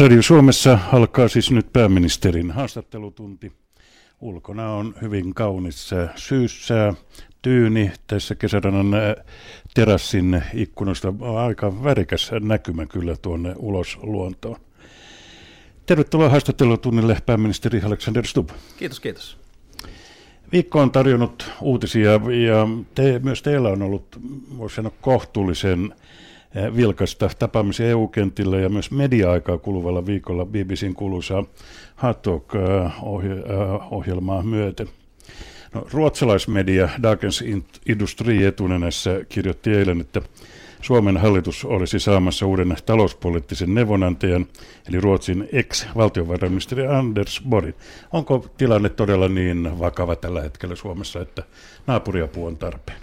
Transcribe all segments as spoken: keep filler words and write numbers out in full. Radio Suomessa alkaa siis nyt pääministerin haastattelutunti. Ulkona on hyvin kaunis syyssää, tyyni. Tässä kesärannan terassin ikkunasta on aika värikäs näkymä kyllä tuonne ulos luontoon. Tervetuloa haastattelutunnille pääministeri Alexander Stubb. Kiitos, kiitos. Viikko on tarjonnut uutisia ja te, myös teillä on ollut, voisi sanoa, kohtuullisen vilkasta tapaamisia E U-kentillä ja myös media-aikaa kuluvalla viikolla B B C:n kuuluisaa Hot Talk-ohjelmaa myöten. No, ruotsalaismedia Dagens Industri etunenässä kirjoitti eilen, että Suomen hallitus olisi saamassa uuden talouspoliittisen neuvonantajan, eli Ruotsin ex-valtiovarainministeri Anders Borg. Onko tilanne todella niin vakava tällä hetkellä Suomessa, että naapuriapu on tarpeen?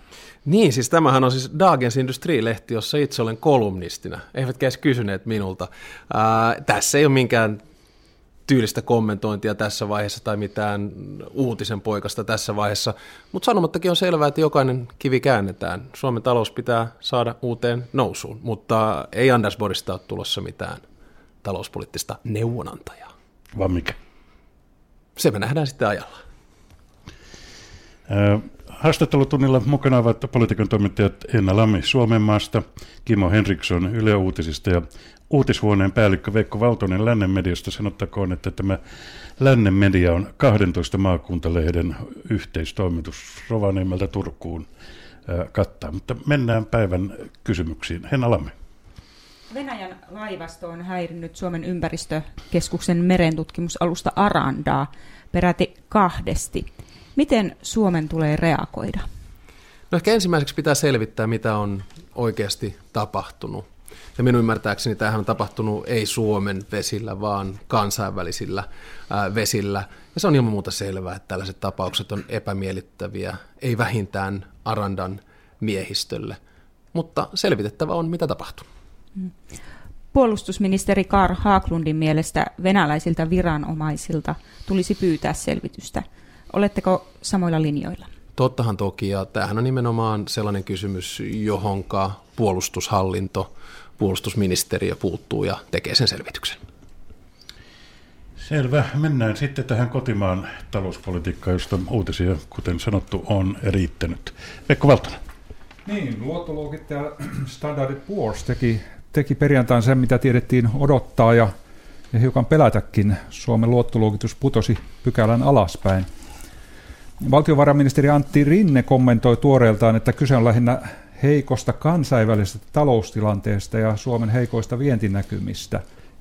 Niin, siis tämähän on siis Dagens Industri-lehti, jossa itse olen kolumnistina. Eivätkä edes kysyneet minulta. Ää, tässä ei ole minkään tyylistä kommentointia tässä vaiheessa tai mitään uutisen poikasta tässä vaiheessa, mutta sanomattakin on selvää, että jokainen kivi käännetään. Suomen talous pitää saada uuteen nousuun, mutta ei Anders Borgista ole tulossa mitään talouspoliittista neuvonantajaa. Vaan mikä? Se me nähdään sitten ajalla. Äh. Haastattelutunnilla mukana ovat politiikan toimittajat Henna Lammi Suomenmaasta, Kimmo Henriksson Yle Uutisista ja uutishuoneen päällikkö Veikko Valtonen Lännen Mediasta. Sanottakoon, että tämä Lännen Media on kaksitoista maakuntalehden yhteistoimitus Rovaniemeltä Turkuun kattaa. Mutta mennään päivän kysymyksiin. Henna Lammi. Venäjän laivasto on häirinnyt Suomen ympäristökeskuksen merentutkimusalusta Arandaa peräti kahdesti. Miten Suomen tulee reagoida? No ehkä ensimmäiseksi pitää selvittää, mitä on oikeasti tapahtunut. Ja minun ymmärtääkseni tämähän on tapahtunut ei Suomen vesillä, vaan kansainvälisillä ää, vesillä. Ja se on ilman muuta selvää, että tällaiset tapaukset on epämiellyttäviä, ei vähintään Arandan miehistölle. Mutta selvitettävä on, mitä tapahtuu. Puolustusministeri Carl Haglundin mielestä venäläisiltä viranomaisilta tulisi pyytää selvitystä. Oletteko samoilla linjoilla? Tottahan toki, ja tämähän on nimenomaan sellainen kysymys, johonka puolustushallinto, puolustusministeriö puuttuu ja tekee sen selvityksen. Selvä. Mennään sitten tähän kotimaan talouspolitiikkaan, josta uutisia, kuten sanottu, on riittänyt. Veikko Valtonen. Niin, luottoluokittaja Standard and Poor's teki, teki perjantain sen, mitä tiedettiin odottaa ja, ja hiukan pelätäkin. Suomen luottoluokitus putosi pykälän alaspäin. Valtiovarainministeri Antti Rinne kommentoi tuoreeltaan, että kyse on lähinnä heikosta kansainvälisestä taloustilanteesta ja Suomen heikoista vientinäkymistä,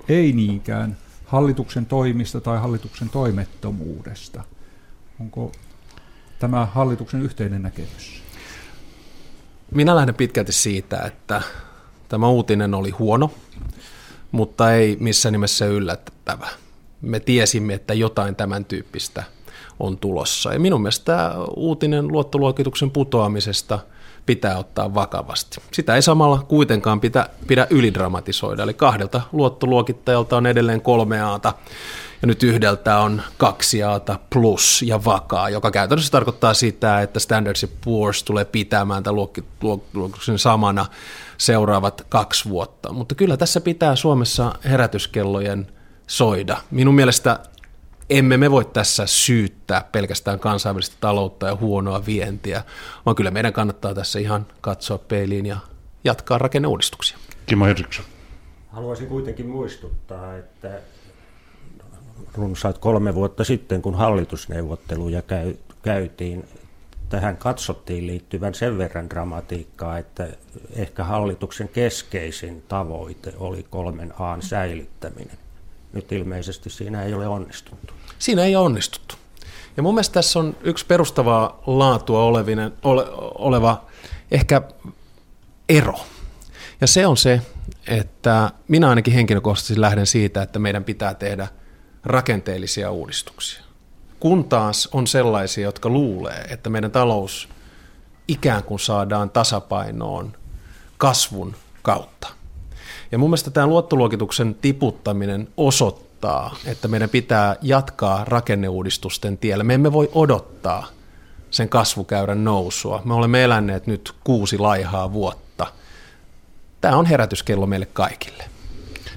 ei niinkään hallituksen toimista tai hallituksen toimettomuudesta. Onko tämä hallituksen yhteinen näkemys? Minä lähden pitkälti siitä, että tämä uutinen oli huono, mutta ei missään nimessä yllättävä. Me tiesimme, että jotain tämän tyyppistä on tulossa. Ja minun mielestä uutinen luottoluokituksen putoamisesta pitää ottaa vakavasti. Sitä ei samalla kuitenkaan pitä, pidä ylidramatisoida. Eli kahdelta luottoluokittajalta on edelleen kolme aata, ja nyt yhdeltä on kaksi aata plus ja vakaa, joka käytännössä tarkoittaa sitä, että Standard and Poor's tulee pitämään tämän luokituksen samana seuraavat kaksi vuotta. Mutta kyllä tässä pitää Suomessa herätyskellojen soida. Minun mielestä emme me voi tässä syyttää pelkästään kansainvälistä taloutta ja huonoa vientiä, vaan kyllä meidän kannattaa tässä ihan katsoa peiliin ja jatkaa rakenneuudistuksia. Kimmo Henriksson. Haluaisin kuitenkin muistuttaa, että runsaat kolme vuotta sitten, kun hallitusneuvotteluja käy, käytiin, tähän katsottiin liittyvän sen verran dramatiikkaa, että ehkä hallituksen keskeisin tavoite oli kolmen A:n säilyttäminen. Nyt ilmeisesti siinä ei ole onnistuttu. Siinä ei ole onnistuttu. Ja mun mielestä tässä on yksi perustavaa laatua olevinen, ole, oleva ehkä ero. Ja se on se, että minä ainakin henkilökohtaisesti lähden siitä, että meidän pitää tehdä rakenteellisia uudistuksia. Kun taas on sellaisia, jotka luulee, että meidän talous ikään kuin saadaan tasapainoon kasvun kautta. Ja mun mielestä tämä luottoluokituksen tiputtaminen osoittaa, että meidän pitää jatkaa rakenneuudistusten tiellä. Me emme voi odottaa sen kasvukäyrän nousua. Me olemme eläneet nyt kuusi laihaa vuotta. Tämä on herätyskello meille kaikille.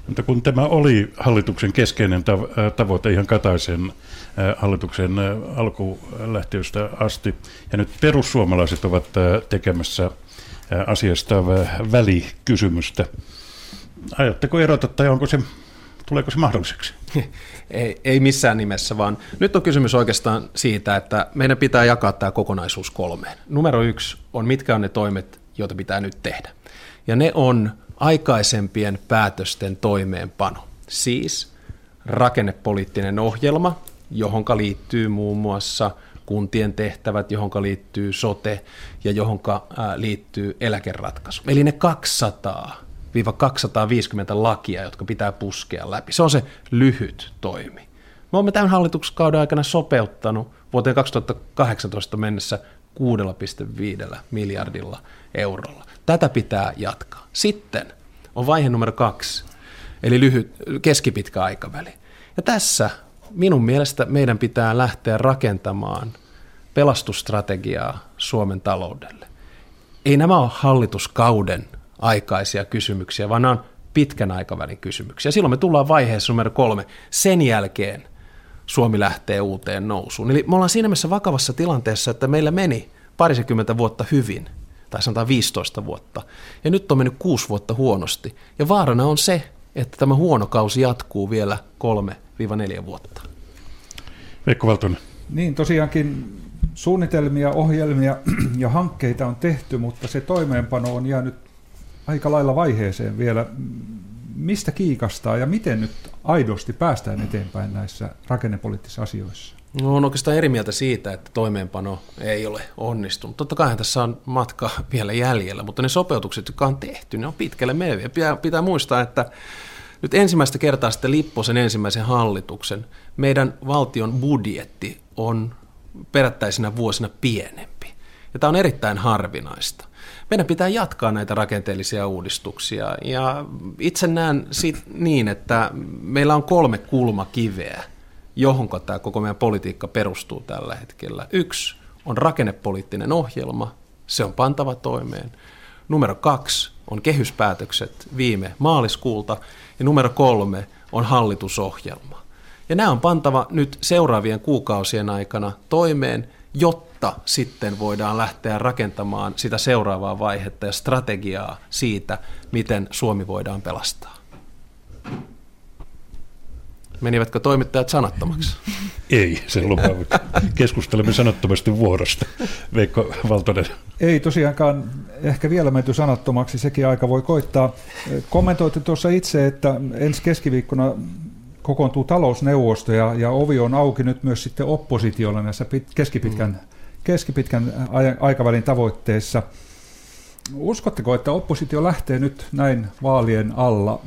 Mutta kun tämä oli hallituksen keskeinen tavoite ihan Kataisen hallituksen alkulähtiöstä asti, ja nyt perussuomalaiset ovat tekemässä asiasta välikysymystä. Ajatteko erota tai onko se, tuleeko se mahdolliseksi? Ei, ei missään nimessä, vaan nyt on kysymys oikeastaan siitä, että meidän pitää jakaa tämä kokonaisuus kolmeen. Numero yksi on, mitkä on ne toimet, joita pitää nyt tehdä. Ja ne on aikaisempien päätösten toimeenpano, siis rakennepoliittinen ohjelma, johonka liittyy muun muassa kuntien tehtävät, johonka liittyy sote ja johonka liittyy eläkeratkaisu. Eli ne kaksisataa kaksisataaviisikymmentä lakia, jotka pitää puskea läpi. Se on se lyhyt toimi. Me olemme tämän hallituskauden aikana sopeuttanut vuoteen kaksituhattakahdeksantoista mennessä kuudella pilkku viidellä miljardilla eurolla. Tätä pitää jatkaa. Sitten on vaihe numero kaksi, eli lyhyt, keskipitkä aikaväli. Ja tässä minun mielestä meidän pitää lähteä rakentamaan pelastusstrategiaa Suomen taloudelle. Ei nämä ole hallituskauden aikaisia kysymyksiä, vaan nämä on pitkän aikavälin kysymyksiä. Silloin me tullaan vaiheessa numero kolme. Sen jälkeen Suomi lähtee uuteen nousuun. Eli me ollaan siinä mielessä vakavassa tilanteessa, että meillä meni parisikymmentä vuotta hyvin, tai sanotaan viisitoista vuotta, ja nyt on mennyt kuusi vuotta huonosti. Ja vaarana on se, että tämä huono kausi jatkuu vielä kolme neljä vuotta. Veikko Valtonen. Niin, tosiaankin suunnitelmia, ohjelmia ja hankkeita on tehty, mutta se toimeenpano on jäänyt aika lailla vaiheeseen vielä. Mistä kiikastaa ja miten nyt aidosti päästään eteenpäin näissä rakennepoliittisissa asioissa? No, on oikeastaan eri mieltä siitä, että toimeenpano ei ole onnistunut. Totta kai tässä on matka vielä jäljellä, mutta ne sopeutukset, jotka on tehty, ne on pitkälle meneviä. Pitää, pitää muistaa, että nyt ensimmäistä kertaa sitten Lipposen ensimmäisen hallituksen meidän valtion budjetti on perättäisinä vuosina pienempi. Ja tämä on erittäin harvinaista. Meidän pitää jatkaa näitä rakenteellisia uudistuksia, ja itse näen sit niin, että meillä on kolme kulmakiveä, johonka tämä koko meidän politiikka perustuu tällä hetkellä. Yksi on rakennepoliittinen ohjelma, se on pantava toimeen. Numero kaksi on kehyspäätökset viime maaliskuulta, ja numero kolme on hallitusohjelma. Ja nämä on pantava nyt seuraavien kuukausien aikana toimeen, jotta sitten voidaan lähteä rakentamaan sitä seuraavaa vaihetta ja strategiaa siitä, miten Suomi voidaan pelastaa. Menivätkö toimittajat sanattomaksi? Ei, sen lupaa. Keskustelemme sanattomasti vuorosta. Veikko Valtonen. Ei tosiaankaan ehkä vielä menty sanattomaksi, sekin aika voi koittaa. Kommentoitte tuossa itse, että ensi keskiviikkona kokoontuu talousneuvosto ja, ja ovi on auki nyt myös sitten oppositiolla näissä pit, keskipitkän, keskipitkän aikavälin tavoitteissa. Uskotteko, että oppositio lähtee nyt näin vaalien alla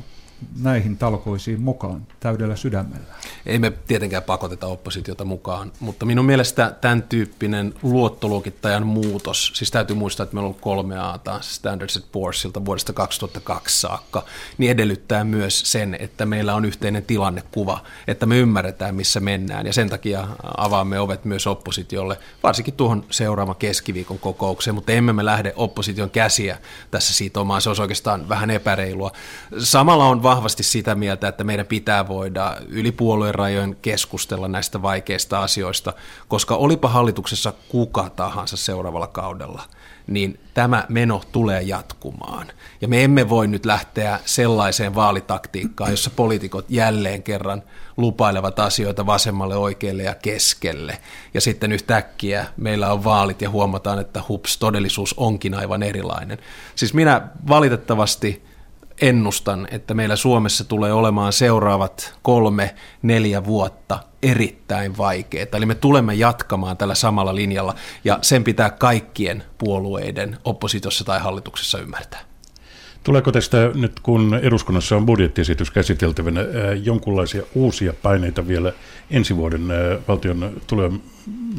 näihin talkoisiin mukaan täydellä sydämellä? Ei me tietenkään pakoteta oppositiota mukaan, mutta minun mielestä tämän tyyppinen luottoluokittajan muutos, siis täytyy muistaa, että meillä on kolme A:ta, Standard and Poorsilta vuodesta kaksituhattakaksi saakka, niin edellyttää myös sen, että meillä on yhteinen tilannekuva, että me ymmärretään, missä mennään, ja sen takia avaamme ovet myös oppositiolle, varsinkin tuohon seuraavan keskiviikon kokoukseen, mutta emme me lähde opposition käsiä tässä sitomaan, se olisi oikeastaan vähän epäreilua. Samalla on vahvasti sitä mieltä, että meidän pitää voida yli puolueen rajojen keskustella näistä vaikeista asioista, koska olipa hallituksessa kuka tahansa seuraavalla kaudella, niin tämä meno tulee jatkumaan. Ja me emme voi nyt lähteä sellaiseen vaalitaktiikkaan, jossa poliitikot jälleen kerran lupailevat asioita vasemmalle, oikealle ja keskelle. Ja sitten yhtäkkiä meillä on vaalit ja huomataan, että hups, todellisuus onkin aivan erilainen. Siis minä valitettavasti ennustan, että meillä Suomessa tulee olemaan seuraavat kolme, neljä vuotta erittäin vaikeaa. Eli me tulemme jatkamaan tällä samalla linjalla, ja sen pitää kaikkien puolueiden oppositiossa tai hallituksessa ymmärtää. Tuleeko tästä nyt, kun eduskunnassa on budjettiesitys käsiteltävänä, jonkinlaisia uusia paineita vielä ensi vuoden valtion tulojen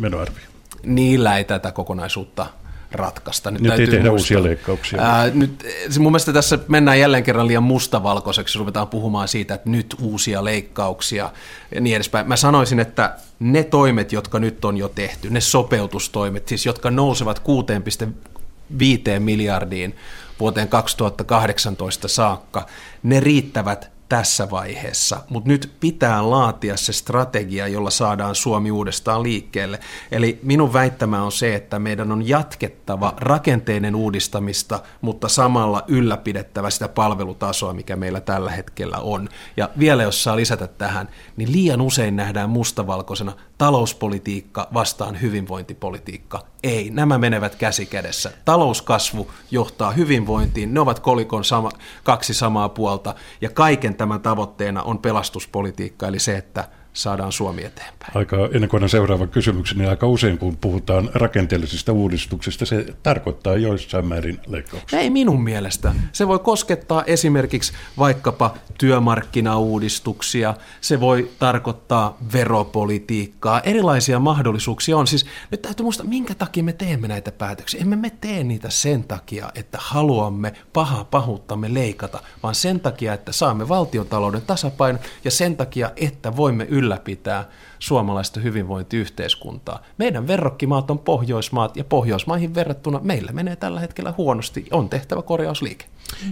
menoarvioon? Niillä ei tätä kokonaisuutta ratkaista. Nyt, nyt täytyy ei tehdä muistaa uusia leikkauksia. Ää, nyt, mun mielestä tässä mennään jälleen kerran liian mustavalkoiseksi, ruvetaan puhumaan siitä, että nyt uusia leikkauksia ja niin edespäin. Mä sanoisin, että ne toimet, jotka nyt on jo tehty, ne sopeutustoimet, siis jotka nousevat kuusi pilkku viisi miljardiin vuoteen kaksituhattakahdeksantoista saakka, ne riittävät tässä vaiheessa, mutta nyt pitää laatia se strategia, jolla saadaan Suomi uudestaan liikkeelle. Eli minun väittämä on se, että meidän on jatkettava rakenteiden uudistamista, mutta samalla ylläpidettävä sitä palvelutasoa, mikä meillä tällä hetkellä on. Ja vielä jos saa lisätä tähän, niin liian usein nähdään mustavalkoisena talouspolitiikka vastaan hyvinvointipolitiikka. Ei, nämä menevät käsi kädessä. Talouskasvu johtaa hyvinvointiin, ne ovat kolikon sama, kaksi samaa puolta, ja kaiken tämän tavoitteena on pelastuspolitiikka, eli se, että saadaan Suomi eteenpäin. Aika, ennen kuin seuraavan kysymyksen, niin aika usein kun puhutaan rakenteellisista uudistuksista, se tarkoittaa joissain määrin leikkauksia. Ei minun mielestä. Se voi koskettaa esimerkiksi vaikkapa työmarkkinauudistuksia, se voi tarkoittaa veropolitiikkaa, erilaisia mahdollisuuksia on. Siis nyt täytyy muistaa, minkä takia me teemme näitä päätöksiä. Emme me tee niitä sen takia, että haluamme pahaa pahuuttamme leikata, vaan sen takia, että saamme valtiontalouden tasapainon ja sen takia, että voimme yl- ylläpitää suomalaista hyvinvointiyhteiskuntaa. Meidän verrokkimaat on Pohjoismaat, ja Pohjoismaihin verrattuna meillä menee tällä hetkellä huonosti. On tehtävä korjausliike.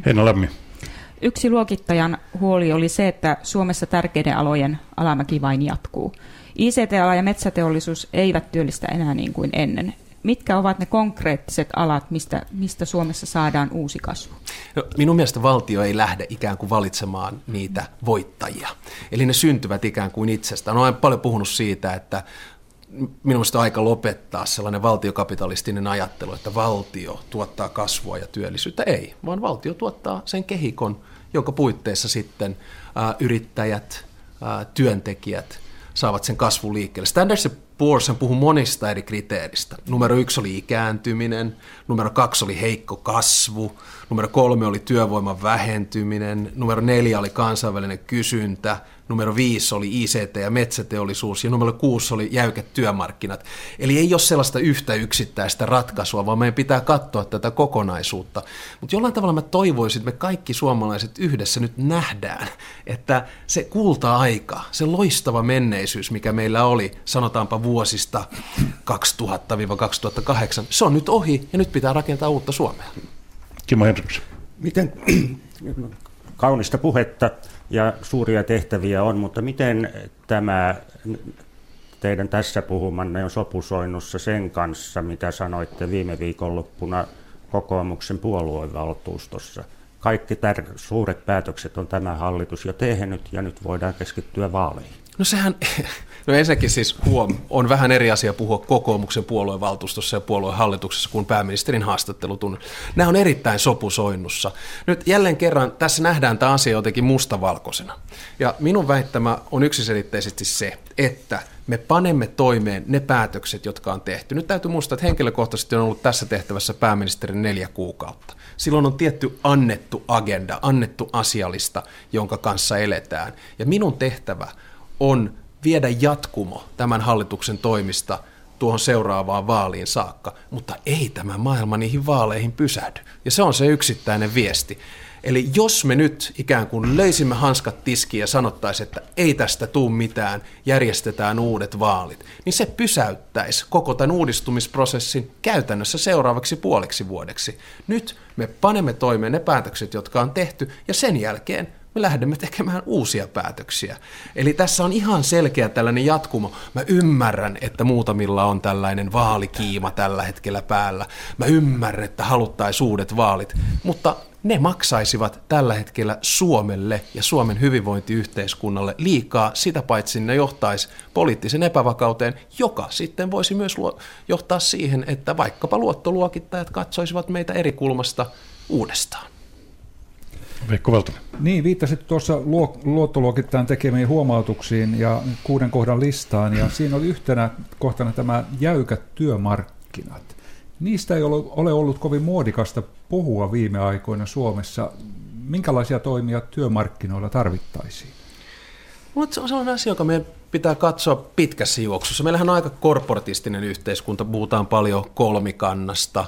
Henna Lammi. Yksi luokittajan huoli oli se, että Suomessa tärkeiden alojen alamäki vain jatkuu. I C T-ala ja metsäteollisuus eivät työllistä enää niin kuin ennen. Mitkä ovat ne konkreettiset alat, mistä, mistä Suomessa saadaan uusi kasvu? No, minun mielestä valtio ei lähde ikään kuin valitsemaan niitä voittajia. Eli ne syntyvät ikään kuin itsestään. Olen paljon puhunut siitä, että minun mielestä on aika lopettaa sellainen valtiokapitalistinen ajattelu, että valtio tuottaa kasvua ja työllisyyttä. Ei, vaan valtio tuottaa sen kehikon, jonka puitteissa sitten äh, yrittäjät, äh, työntekijät saavat sen kasvun liikkeelle. Standards Poorsen puhui monista eri kriteeristä. Numero yksi oli ikääntyminen, numero kaksi oli heikko kasvu, numero kolme oli työvoiman vähentyminen, numero neljä oli kansainvälinen kysyntä, numero viisi oli I C T ja metsäteollisuus ja numero kuusi oli jäykät työmarkkinat. Eli ei ole sellaista yhtä yksittäistä ratkaisua, vaan meidän pitää katsoa tätä kokonaisuutta. Mutta jollain tavalla mä toivoisin, että me kaikki suomalaiset yhdessä nyt nähdään, että se kulta-aika, se loistava menneisyys, mikä meillä oli, sanotaanpa vuosista kaksituhatta kaksituhattakahdeksan, se on nyt ohi ja nyt pitää rakentaa uutta Suomea. Kimmo Henriksson. Miten kaunista puhetta ja suuria tehtäviä on, mutta miten tämä teidän tässä puhumanne on sopusoinnussa sen kanssa, mitä sanoitte viime viikonloppuna kokoomuksen puoluevaltuustossa? Kaikki tär- suuret päätökset on tämä hallitus jo tehnyt ja nyt voidaan keskittyä vaaleihin. No sehän, no ensinnäkin siis huom, on vähän eri asia puhua kokoomuksen puoluevaltuustossa ja puoluehallituksessa kuin pääministerin haastattelutunnin. Nämä on erittäin sopusoinnussa. Nyt jälleen kerran tässä nähdään tämä asia jotenkin mustavalkoisena. Ja minun väittämä on yksiselitteisesti se, että me panemme toimeen ne päätökset, jotka on tehty. Nyt täytyy muistaa, että henkilökohtaisesti on ollut tässä tehtävässä pääministerin neljä kuukautta. Silloin on tietty annettu agenda, annettu asialista, jonka kanssa eletään. Ja minun tehtävä on viedä jatkumo tämän hallituksen toimista tuohon seuraavaan vaaliin saakka, mutta ei tämä maailma niihin vaaleihin pysähdy. Ja se on se yksittäinen viesti. Eli jos me nyt ikään kuin löisimme hanskat tiskiin ja sanottaisiin, että ei tästä tule mitään, järjestetään uudet vaalit, niin se pysäyttäisi koko tämän uudistumisprosessin käytännössä seuraavaksi puoleksi vuodeksi. Nyt me panemme toimeen ne päätökset, jotka on tehty, ja sen jälkeen me lähdemme tekemään uusia päätöksiä. Eli tässä on ihan selkeä tällainen jatkumo. Mä ymmärrän, että muutamilla on tällainen vaalikiima tällä hetkellä päällä. Mä ymmärrän, että haluttaisiin uudet vaalit, mutta ne maksaisivat tällä hetkellä Suomelle ja Suomen hyvinvointiyhteiskunnalle liikaa, sitä paitsi ne johtaisi poliittisen epävakauteen, joka sitten voisi myös luo, johtaa siihen, että vaikkapa luottoluokittajat katsoisivat meitä eri kulmasta uudestaan. Veikko Valtonen. Niin, viittasit tuossa luottoluokittajan tekemiin huomautuksiin ja kuuden kohdan listaan, ja siinä oli yhtenä kohtana tämä jäykät työmarkkinat. Niistä ei ole ollut kovin muodikasta puhua viime aikoina Suomessa. Minkälaisia toimia työmarkkinoilla tarvittaisiin? Se on sellainen asia, joka meidän pitää katsoa pitkässä juoksussa. Meillähän on aika korporatistinen yhteiskunta, puhutaan paljon kolmikannasta,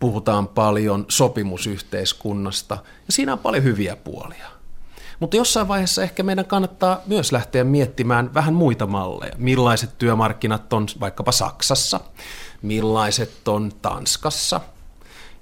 puhutaan paljon sopimusyhteiskunnasta, ja siinä on paljon hyviä puolia. Mutta jossain vaiheessa ehkä meidän kannattaa myös lähteä miettimään vähän muita malleja. Millaiset työmarkkinat on vaikkapa Saksassa, millaiset on Tanskassa,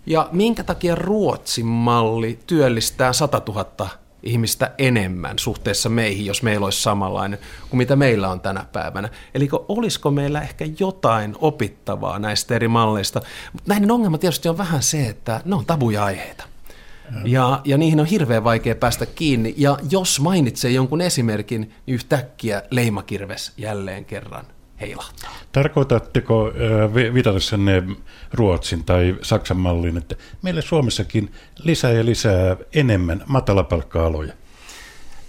ja minkä takia Ruotsin malli työllistää satatuhatta ihmistä enemmän suhteessa meihin, jos meillä olisi samanlainen kuin mitä meillä on tänä päivänä. Eli olisiko meillä ehkä jotain opittavaa näistä eri malleista? Mutta näiden ongelma tietysti on vähän se, että ne on tabuja aiheita. Ja, ja niihin on hirveän vaikea päästä kiinni. Ja jos mainitsee jonkun esimerkin, niin yhtäkkiä leimakirves jälleen kerran heilahtaa. Tarkoitatteko viitatessanne Ruotsin tai Saksan malliin, että meillä Suomessakin lisää ja lisää enemmän matalapalkka-aloja?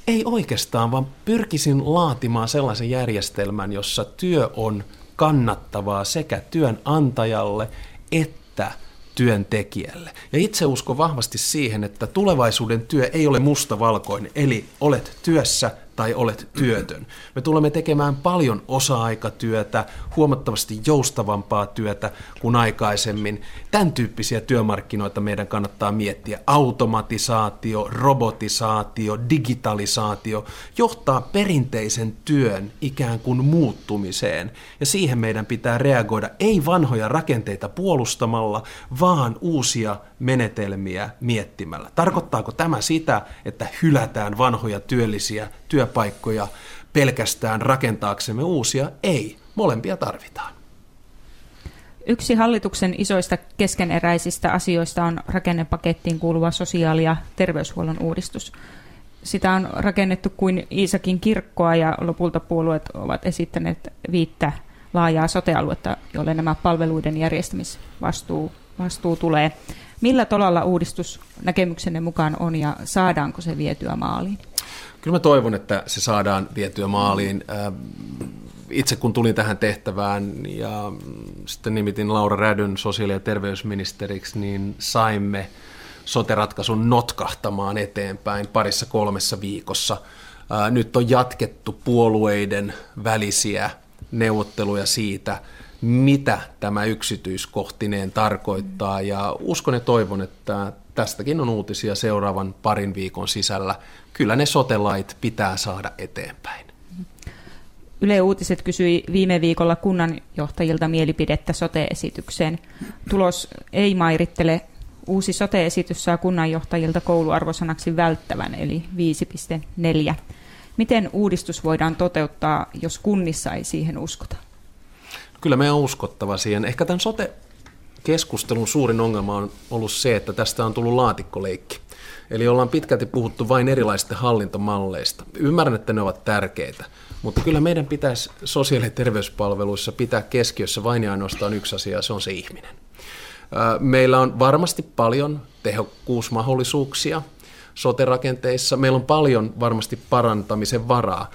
Ei oikeastaan, vaan pyrkisin laatimaan sellaisen järjestelmän, jossa työ on kannattavaa sekä työnantajalle että työntekijälle. Ja itse uskon vahvasti siihen, että tulevaisuuden työ ei ole mustavalkoinen, eli olet työssä tai olet työtön. Me tulemme tekemään paljon osa-aikatyötä, huomattavasti joustavampaa työtä kuin aikaisemmin. Tämän tyyppisiä työmarkkinoita meidän kannattaa miettiä. Automatisaatio, robotisaatio, digitalisaatio johtaa perinteisen työn ikään kuin muuttumiseen. Ja siihen meidän pitää reagoida ei vanhoja rakenteita puolustamalla, vaan uusia menetelmiä miettimällä. Tarkoittaako tämä sitä, että hylätään vanhoja työllisiä työpaikkoja? paikkoja pelkästään rakentaaksemme uusia? Ei, molempia tarvitaan. Yksi hallituksen isoista keskeneräisistä asioista on rakennepakettiin kuuluva sosiaali- ja terveyshuollon uudistus. Sitä on rakennettu kuin Iisakin kirkkoa ja lopulta puolueet ovat esittäneet viittä laajaa sote-aluetta, jolle nämä palveluiden järjestämisvastuu vastuu tulee. Millä tolalla uudistus näkemyksenne mukaan on ja saadaanko se vietyä maaliin? Kyllä mä toivon, että se saadaan vietyä maaliin. Itse kun tulin tähän tehtävään ja sitten nimitin Laura Rädyn sosiaali- ja terveysministeriksi, niin saimme sote-ratkaisun notkahtamaan eteenpäin parissa kolmessa viikossa. Nyt on jatkettu puolueiden välisiä neuvotteluja siitä, mitä tämä yksityiskohtineen tarkoittaa, ja uskon ja toivon, että tästäkin on uutisia seuraavan parin viikon sisällä. Kyllä ne sotelait pitää saada eteenpäin. Yle Uutiset kysyi viime viikolla kunnanjohtajilta mielipidettä sote-esitykseen. Tulos ei mairittele. Uusi sote-esitys saa kunnanjohtajilta kouluarvosanaksi välttävän, eli viisi pilkku neljä. Miten uudistus voidaan toteuttaa, jos kunnissa ei siihen uskota? Kyllä me on uskottava siihen. Ehkä tämän sote-keskustelun suurin ongelma on ollut se, että tästä on tullut laatikkoleikki. Eli ollaan pitkälti puhuttu vain erilaisista hallintomalleista. Ymmärrän, että ne ovat tärkeitä, mutta kyllä meidän pitäisi sosiaali- ja terveyspalveluissa pitää keskiössä vain ja ainoastaan yksi asia, ja se on se ihminen. Meillä on varmasti paljon tehokkuusmahdollisuuksia sote-rakenteissa. Meillä on paljon varmasti parantamisen varaa.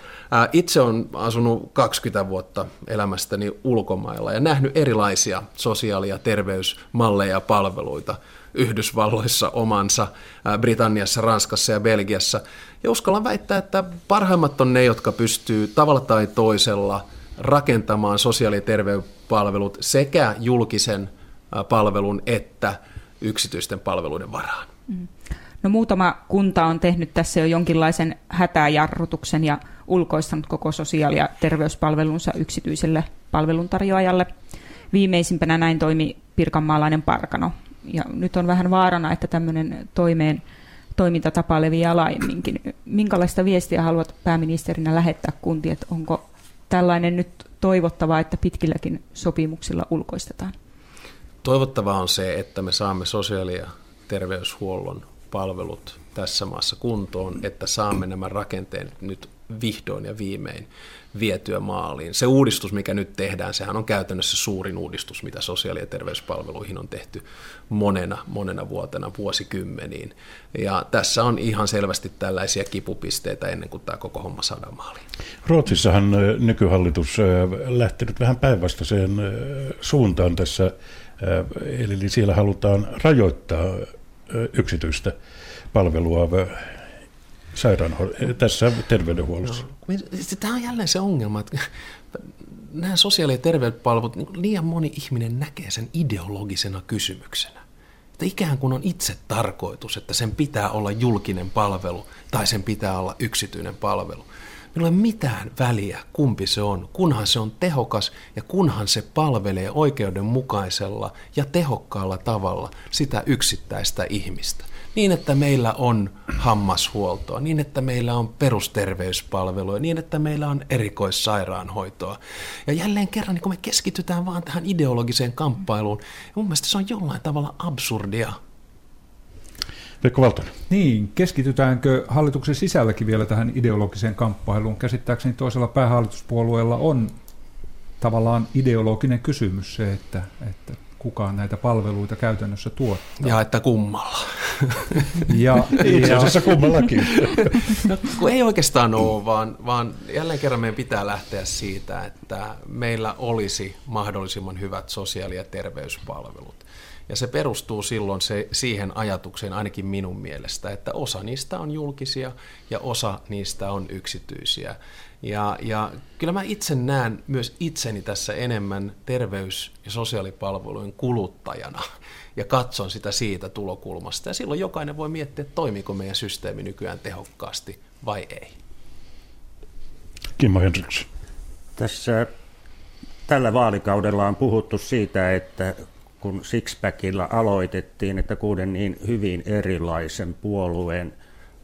Itse olen asunut kaksikymmentä vuotta elämästäni ulkomailla ja nähnyt erilaisia sosiaali- ja terveysmalleja ja palveluita. Yhdysvalloissa omansa, Britanniassa, Ranskassa ja Belgiassa. Ja uskallan väittää, että parhaimmat on ne, jotka pystyy tavalla tai toisella rakentamaan sosiaali- ja terveyspalvelut sekä julkisen palvelun että yksityisten palveluiden varaan. Mm. No, muutama kunta on tehnyt tässä jo jonkinlaisen hätäjarrutuksen ja ulkoistanut koko sosiaali- ja terveyspalvelunsa yksityiselle palveluntarjoajalle. Viimeisimpänä näin toimi pirkanmaalainen Parkano. Ja nyt on vähän vaarana, että tämmöinen toimeen, toimintatapa leviää laajemminkin. Minkälaista viestiä haluat pääministerinä lähettää kuntiin, että onko tällainen nyt toivottavaa, että pitkilläkin sopimuksilla ulkoistetaan? Toivottavaa on se, että me saamme sosiaali- ja terveyshuollon palvelut tässä maassa kuntoon, että saamme nämä rakenteet nyt vihdoin ja viimein vietyä maaliin. Se uudistus, mikä nyt tehdään, sehän on käytännössä suurin uudistus, mitä sosiaali- ja terveyspalveluihin on tehty monena, monena vuotena, vuosikymmeniin. Ja tässä on ihan selvästi tällaisia kipupisteitä ennen kuin tämä koko homma saadaan maaliin. Ruotsissahan nykyhallitus lähtenyt vähän päinvastaiseen suuntaan tässä, eli siellä halutaan rajoittaa yksityistä palvelua sairaanhoidossa, tässä terveydenhuollossa. No, tämä on jälleen se ongelma, että nämä sosiaali- ja terveyspalvelut, niin liian moni ihminen näkee sen ideologisena kysymyksenä. Että ikään kuin on itse tarkoitus, että sen pitää olla julkinen palvelu tai sen pitää olla yksityinen palvelu. Minulla ei ole mitään väliä, kumpi se on, kunhan se on tehokas ja kunhan se palvelee oikeudenmukaisella ja tehokkaalla tavalla sitä yksittäistä ihmistä. Niin, että meillä on hammashuoltoa, niin, että meillä on perusterveyspalveluja, niin, että meillä on erikoissairaanhoitoa. Ja jälleen kerran niin kun me keskitytään vaan tähän ideologiseen kamppailuun. Mun mielestä se on jollain tavalla absurdia. Veikko Valtonen. Niin, keskitytäänkö hallituksen sisälläkin vielä tähän ideologiseen kamppailuun? Käsittääkseni toisella päähallituspuolueella on tavallaan ideologinen kysymys se, että, että kukaan näitä palveluita käytännössä tuottaa. Ja että kummalla. Ja, itse asiassa kummallakin. No, kun ei oikeastaan ole, vaan, vaan jälleen kerran meidän pitää lähteä siitä, että meillä olisi mahdollisimman hyvät sosiaali- ja terveyspalvelut. Ja se perustuu silloin se, siihen ajatukseen, ainakin minun mielestä, että osa niistä on julkisia ja osa niistä on yksityisiä. Ja, ja kyllä mä itse näen myös itseni tässä enemmän terveys- ja sosiaalipalvelujen kuluttajana ja katson sitä siitä tulokulmasta. Ja silloin jokainen voi miettiä, että toimiiko meidän systeemi nykyään tehokkaasti vai ei. Kimmo Henriksson. Tässä tällä vaalikaudella on puhuttu siitä, että kun Sixpackilla aloitettiin, että kuuden niin hyvin erilaisen puolueen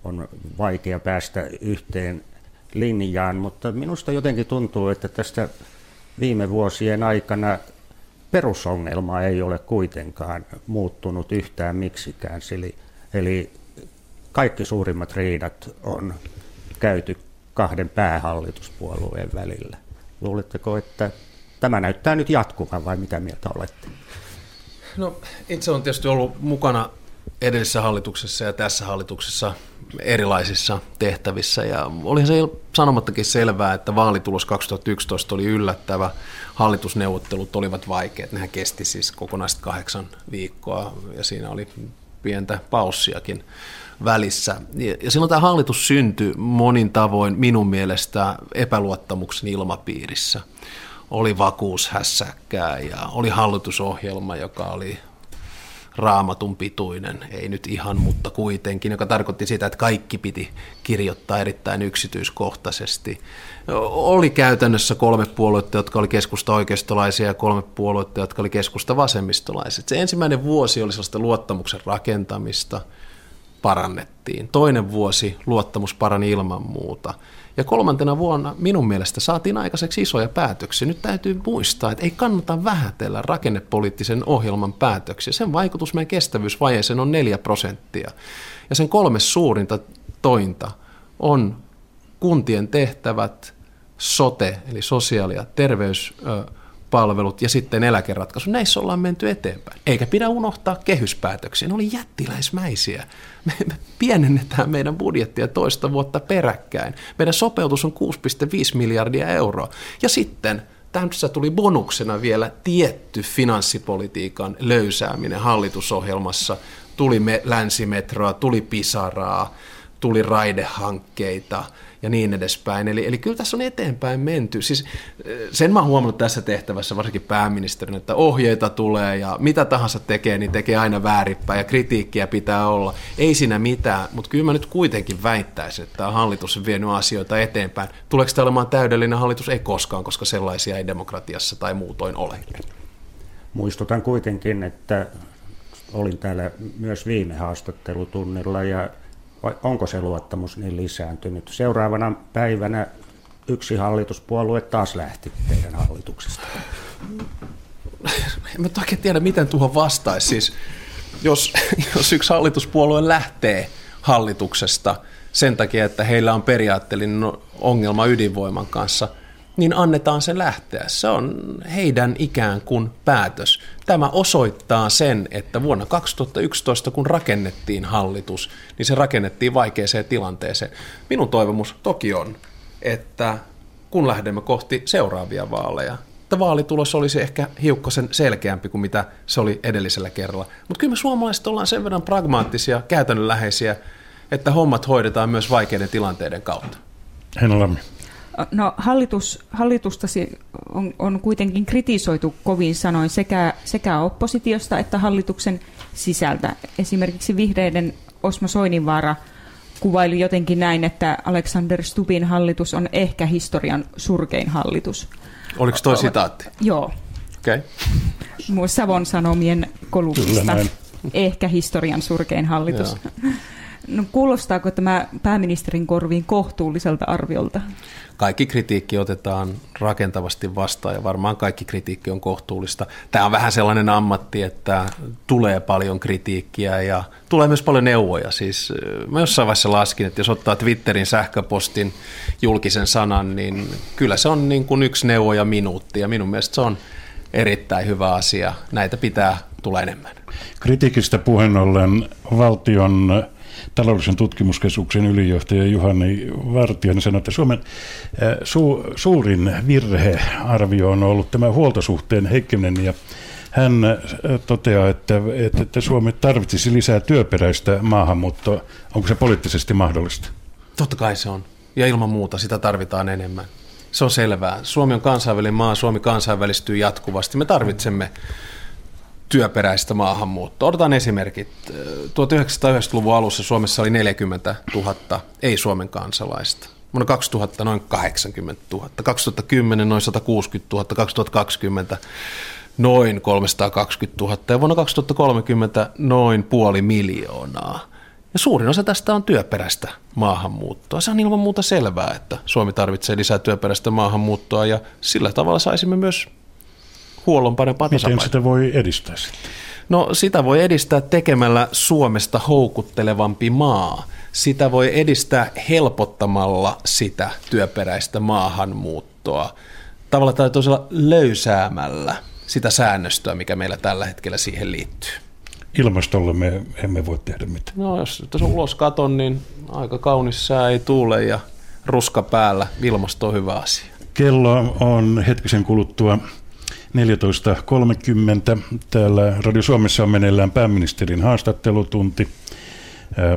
on vaikea päästä yhteen linjaan, mutta minusta jotenkin tuntuu, että tästä viime vuosien aikana perusongelma ei ole kuitenkaan muuttunut yhtään miksikään, eli, eli kaikki suurimmat riidat on käyty kahden päähallituspuolueen välillä. Luuletteko, että tämä näyttää nyt jatkuvan vai mitä mieltä olette? No, itse olen tietysti ollut mukana edellisessä hallituksessa ja tässä hallituksessa erilaisissa tehtävissä, ja olihan se sanomattakin selvää, että vaalitulos kaksituhattayksitoista oli yllättävä, hallitusneuvottelut olivat vaikeat, nehän kesti siis kokonaiset kahdeksan viikkoa, ja siinä oli pientä paussiakin välissä. Ja silloin tämä hallitus syntyi monin tavoin minun mielestä epäluottamuksen ilmapiirissä. Oli vakuushässäkkää ja oli hallitusohjelma, joka oli raamatun pituinen, ei nyt ihan, mutta kuitenkin, joka tarkoitti sitä, että kaikki piti kirjoittaa erittäin yksityiskohtaisesti. Oli käytännössä kolme puoluetta, jotka oli keskusta-oikeistolaisia ja kolme puoluetta, jotka oli keskusta-vasemmistolaiset. Se ensimmäinen vuosi oli sellaista luottamuksen rakentamista, parannettiin. Toinen vuosi luottamus parani ilman muuta. Ja kolmantena vuonna minun mielestä saatiin aikaiseksi isoja päätöksiä. Nyt täytyy muistaa, että ei kannata vähätellä rakennepoliittisen ohjelman päätöksiä. Sen vaikutus meidän kestävyysvajeeseen on neljä prosenttia. Ja sen kolme suurinta tointa on kuntien tehtävät, sote, eli sosiaali- ja terveyspalvelut ja sitten eläkeratkaisu. Näissä ollaan menty eteenpäin. Eikä pidä unohtaa kehyspäätöksiä. Ne oli jättiläismäisiä. Me pienennetään meidän budjettia toista vuotta peräkkäin. Meidän sopeutus on kuusi pilkku viisi miljardia euroa. Ja sitten tässä tuli bonuksena vielä tietty finanssipolitiikan löysääminen hallitusohjelmassa. Tuli me länsimetroa, tuli pisaraa, tuli raidehankkeita ja niin edespäin. Eli, eli kyllä tässä on eteenpäin menty. Siis, sen mä oon huomannut tässä tehtävässä, varsinkin pääministerin, että ohjeita tulee ja mitä tahansa tekee, niin tekee aina väärinpäin ja kritiikkiä pitää olla. Ei siinä mitään, mutta kyllä mä nyt kuitenkin väittäisin, että tämä hallitus on vienyt asioita eteenpäin. Tuleeko tämä olemaan täydellinen hallitus? Ei koskaan, koska sellaisia ei demokratiassa tai muutoin ole. Muistutan kuitenkin, että olin täällä myös viime haastattelutunnilla ja vai onko se luottamus niin lisääntynyt? Seuraavana päivänä yksi hallituspuolue taas lähti teidän hallituksesta. En mä oikein tiedä, miten tuohon vastaisi. Siis, jos, jos yksi hallituspuolue lähtee hallituksesta sen takia, että heillä on periaatteellinen ongelma ydinvoiman kanssa, niin annetaan sen lähteä. Se on heidän ikään kuin päätös. Tämä osoittaa sen, että vuonna kaksituhattayksitoista, kun rakennettiin hallitus, niin se rakennettiin vaikeaseen tilanteeseen. Minun toivomus toki on, että kun lähdemme kohti seuraavia vaaleja, että vaalitulos olisi ehkä hiukkasen selkeämpi kuin mitä se oli edellisellä kerralla. Mutta kyllä me suomalaiset ollaan sen verran pragmaattisia, käytännönläheisiä, että hommat hoidetaan myös vaikeiden tilanteiden kautta. Henna Lammi. No, hallitus, hallitusta on, on kuitenkin kritisoitu kovin sanoin sekä, sekä oppositiosta että hallituksen sisältä. Esimerkiksi vihreiden Osmo Soininvaara kuvaili jotenkin näin, että Alexander Stubbin hallitus on ehkä historian surkein hallitus. Oliko toi sitaatti? Joo. Okei. Okay. Savon Sanomien kolumnista. Ehkä historian surkein hallitus. Joo. No, kuulostaako tämä pääministerin korviin kohtuulliselta arviolta? Kaikki kritiikki otetaan rakentavasti vastaan ja varmaan kaikki kritiikki on kohtuullista. Tämä on vähän sellainen ammatti, että tulee paljon kritiikkiä ja tulee myös paljon neuvoja. Siis mä jossain vaiheessa laskin, että jos ottaa Twitterin sähköpostin julkisen sanan, niin kyllä se on niin kuin yksi neuvo ja minuutti ja minun mielestä se on erittäin hyvä asia. Näitä pitää tulla enemmän. Kritiikistä puheen ollen valtion taloudellisen tutkimuskeskuksen ylijohtaja Juhani Vartiainen sanoi, että Suomen su- suurin virhearvio on ollut tämä huoltosuhteen heikkeneminen ja hän toteaa, että, että Suomi tarvitsisi lisää työperäistä maahanmuuttoa. Onko se poliittisesti mahdollista? Totta kai se on ja ilman muuta sitä tarvitaan enemmän. Se on selvää. Suomi on kansainvälinen maa, Suomi kansainvälistyy jatkuvasti. Me tarvitsemme työperäistä maahanmuuttoa. Odotan esimerkit. tuhatyhdeksänsataayhdeksänkymmentäluvun alussa Suomessa oli neljäkymmentätuhatta ei-Suomen kansalaista. Vuonna kaksituhatta noin kahdeksankymmentätuhatta, kaksituhattakymmenen noin satakuusikymmentätuhatta, kaksituhattakaksikymmentä noin kolmesataakaksikymmentätuhatta ja vuonna kaksituhattakolmekymmentä noin puoli miljoonaa. Ja suurin osa tästä on työperäistä maahanmuuttoa. Se on ilman muuta selvää, että Suomi tarvitsee lisää työperäistä maahanmuuttoa ja sillä tavalla saisimme myös huollon parempaa tasapainoa. Miten sitä voi edistää? No sitä voi edistää tekemällä Suomesta houkuttelevampi maa. Sitä voi edistää helpottamalla sitä työperäistä maahanmuuttoa. Tavalla tai toisella löysäämällä sitä säännöstöä, mikä meillä tällä hetkellä siihen liittyy. Ilmastolle me emme voi tehdä mitään. No jos tässä on ulos katon, niin aika kaunis sää ei tuule ja ruska päällä. Ilmasto on hyvä asia. Kello on hetkisen kuluttua neljätoista kolmekymmentä. Täällä Radio Suomessa on meneillään pääministerin haastattelutunti.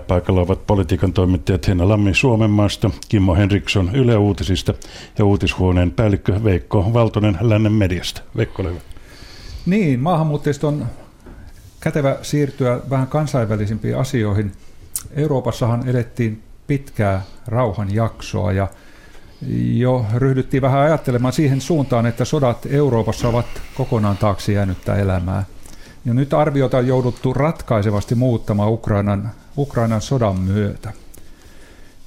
Paikalla ovat politiikan toimittajat Henna Lammi Suomenmaasta, Kimmo Henriksson Yle Uutisista ja uutishuoneen päällikkö Veikko Valtonen Lännen Mediasta. Veikko, ole hyvä. Niin, maahanmuuttajista on kätevä siirtyä vähän kansainvälisimpiin asioihin. Euroopassahan elettiin pitkää rauhanjaksoa ja jo ryhdyttiin vähän ajattelemaan siihen suuntaan, että sodat Euroopassa ovat kokonaan taakse jäänyttä elämää. Ja nyt arviota on jouduttu ratkaisevasti muuttamaan Ukrainan, Ukrainan sodan myötä.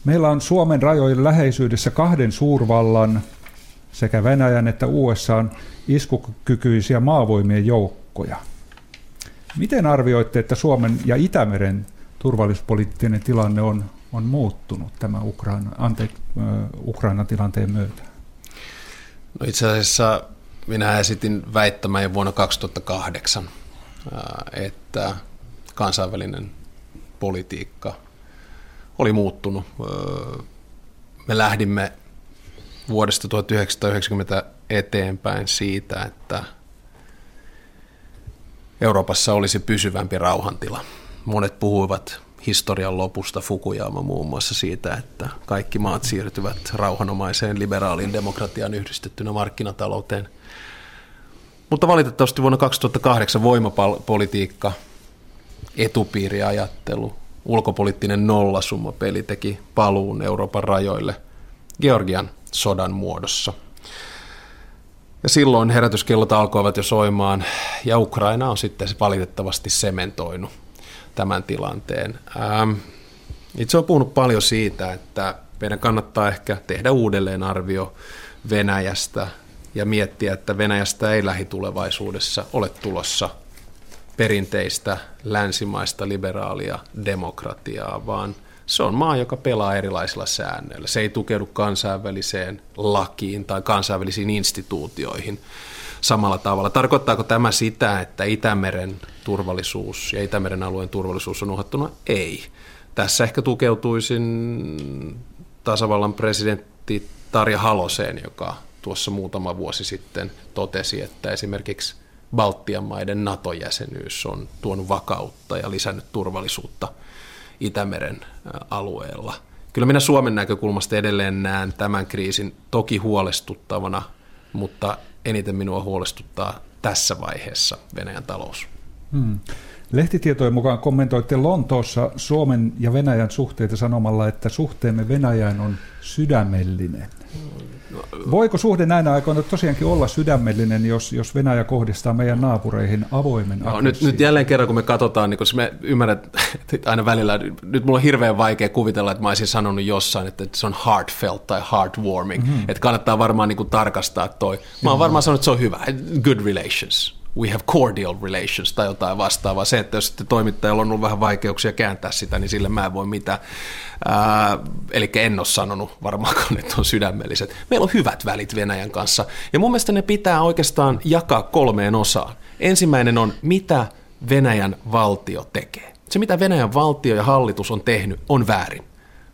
Meillä on Suomen rajojen läheisyydessä kahden suurvallan, sekä Venäjän että U S A:n iskukykyisiä maavoimien joukkoja. Miten arvioitte, että Suomen ja Itämeren turvallisuuspoliittinen tilanne on on muuttunut tämän Ukraina, anteeksi, Ukrainan tilanteen myötä? No itse asiassa minä esitin väittämään jo vuonna kaksituhattakahdeksan, että kansainvälinen politiikka oli muuttunut. Me lähdimme vuodesta tuhatyhdeksänsataayhdeksänkymmentä eteenpäin siitä, että Euroopassa olisi pysyvämpi rauhantila. Monet puhuivat historian lopusta, Fukuyama muun muassa, siitä, että kaikki maat siirtyvät rauhanomaiseen liberaaliin demokratiaan yhdistettynä markkinatalouteen. Mutta valitettavasti vuonna kaksituhattakahdeksan voimapolitiikka, etupiiriajattelu, ulkopoliittinen nollasummapeli teki paluun Euroopan rajoille Georgian sodan muodossa. Ja silloin herätyskellot alkoivat jo soimaan ja Ukraina on sitten valitettavasti sementoinut tämän tilanteen. Ähm, itse olen puhunut paljon siitä, että meidän kannattaa ehkä tehdä uudelleenarvio Venäjästä ja miettiä, että Venäjästä ei lähitulevaisuudessa ole tulossa perinteistä länsimaista liberaalia demokratiaa, vaan se on maa, joka pelaa erilaisilla säännöillä. Se ei tukeudu kansainväliseen lakiin tai kansainvälisiin instituutioihin samalla tavalla. Tarkoittaako tämä sitä, että Itämeren turvallisuus ja Itämeren alueen turvallisuus on uhattuna? Ei. Tässä ehkä tukeutuisin tasavallan presidentti Tarja Haloseen, joka tuossa muutama vuosi sitten totesi, että esimerkiksi Baltian maiden NATO-jäsenyys on tuonut vakautta ja lisännyt turvallisuutta Itämeren alueella. Kyllä minä Suomen näkökulmasta edelleen näen tämän kriisin toki huolestuttavana, mutta eniten minua huolestuttaa tässä vaiheessa Venäjän talous. Hmm. Lehtitietojen mukaan kommentoitte Lontoossa Suomen ja Venäjän suhteita sanomalla, että suhteemme Venäjään on sydämellinen. Voiko suhde näinä aikoina tosiaankin olla sydämellinen, jos, jos Venäjä kohdistaa meidän naapureihin avoimen no, nyt, nyt jälleen kerran, kun me katsotaan, niin kun me ymmärrän, että aina välillä, nyt mulla on hirveän vaikea kuvitella, että mä olisin sanonut jossain, että se on heartfelt tai heartwarming, mm-hmm. että kannattaa varmaan niin kun tarkastaa toi. Mä oon varmaan sanonut, että se on hyvä, good relations, we have cordial relations tai jotain vastaavaa. Se, että jos sitten toimittajalla on ollut vähän vaikeuksia kääntää sitä, niin sille mä en voi mitään. Äh, eli en ole sanonut varmaankaan, että on sydämelliset. Meillä on hyvät välit Venäjän kanssa, ja mun mielestä ne pitää oikeastaan jakaa kolmeen osaan. Ensimmäinen on, mitä Venäjän valtio tekee. Se, mitä Venäjän valtio ja hallitus on tehnyt, on väärin.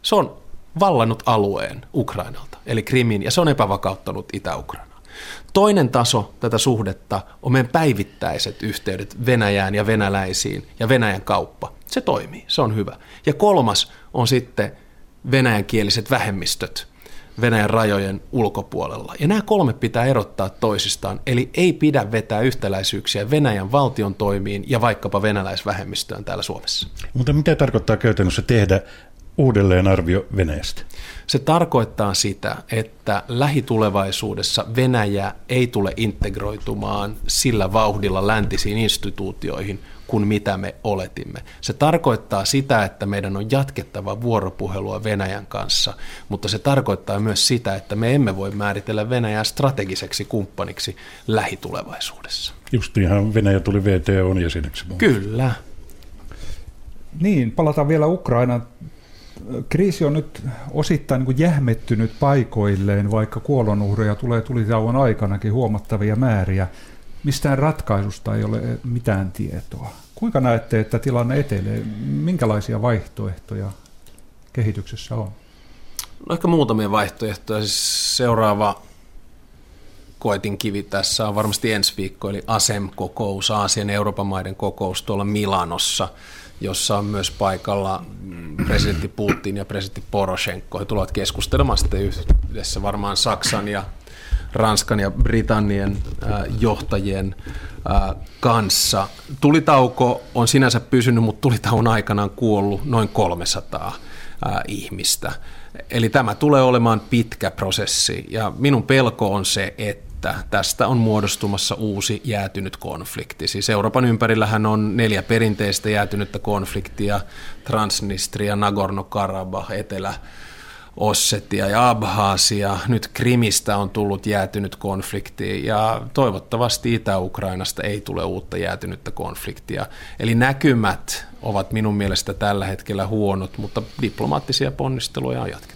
Se on vallannut alueen Ukrainalta, eli Krimin, ja se on epävakauttanut Itä-Ukraina. Toinen taso tätä suhdetta on meidän päivittäiset yhteydet Venäjään ja venäläisiin ja Venäjän kauppa. Se toimii, se on hyvä. Ja kolmas on sitten venäjänkieliset vähemmistöt Venäjän rajojen ulkopuolella. Ja nämä kolme pitää erottaa toisistaan, eli ei pidä vetää yhtäläisyyksiä Venäjän valtion toimiin ja vaikkapa venäläisvähemmistöön täällä Suomessa. Mutta mitä tarkoittaa käytännössä tehdä uudelleenarvio Venäjästä? Se tarkoittaa sitä, että lähitulevaisuudessa Venäjä ei tule integroitumaan sillä vauhdilla läntisiin instituutioihin kuin mitä me oletimme. Se tarkoittaa sitä, että meidän on jatkettava vuoropuhelua Venäjän kanssa, mutta se tarkoittaa myös sitä, että me emme voi määritellä Venäjää strategiseksi kumppaniksi lähitulevaisuudessa. Justiinhan Venäjä tuli V T O:n jäseneksi. Kyllä. Niin, palataan vielä Ukrainaan. Kriisi on nyt osittain niin kuin jähmettynyt paikoilleen, vaikka kuolonuhreja tulee tulitauon aikanakin huomattavia määriä. Mistään ratkaisusta ei ole mitään tietoa. Kuinka näette, että tilanne etelee? Minkälaisia vaihtoehtoja kehityksessä on? No ehkä muutamia vaihtoehtoja. Siis seuraava koetinkivi tässä on varmasti ensi viikko, eli A S E M-kokous, Aasian ja Euroopan maiden kokous tuolla Milanossa, jossa on myös paikalla presidentti Putin ja presidentti Poroshenko. He tulevat keskustelemaan sitten yhdessä varmaan Saksan ja Ranskan ja Britannian johtajien kanssa. Tulitauko on sinänsä pysynyt, mutta tulitauon aikana on kuollut noin kolmesataa ihmistä. Eli tämä tulee olemaan pitkä prosessi, ja minun pelko on se, että tästä on muodostumassa uusi jäätynyt konflikti. Siis Euroopan ympärillähän on neljä perinteistä jäätynyttä konfliktia, Transnistria, Nagorno-Karabakh, Etelä-Ossetia ja Abhaasia. Nyt Krimistä on tullut jäätynyt konflikti, ja toivottavasti Itä-Ukrainasta ei tule uutta jäätynyttä konfliktia. Eli näkymät ovat minun mielestä tällä hetkellä huonot, mutta diplomaattisia ponnisteluja on jatkettu.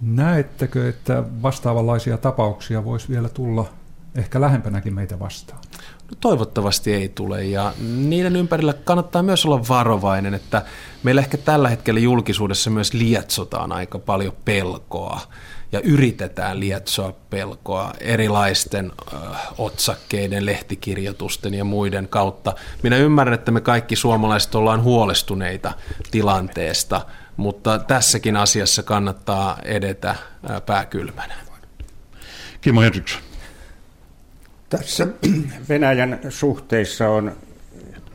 Näettekö, että vastaavanlaisia tapauksia voisi vielä tulla ehkä lähempänäkin meitä vastaan? No toivottavasti ei tule, ja niiden ympärillä kannattaa myös olla varovainen, että meillä ehkä tällä hetkellä julkisuudessa myös lietsotaan aika paljon pelkoa ja yritetään lietsoa pelkoa erilaisten ö, otsakkeiden, lehtikirjoitusten ja muiden kautta. Minä ymmärrän, että me kaikki suomalaiset ollaan huolestuneita tilanteesta, mutta tässäkin asiassa kannattaa edetä pääkylmänä. Kimmo Henriksson. Tässä Venäjän suhteissa on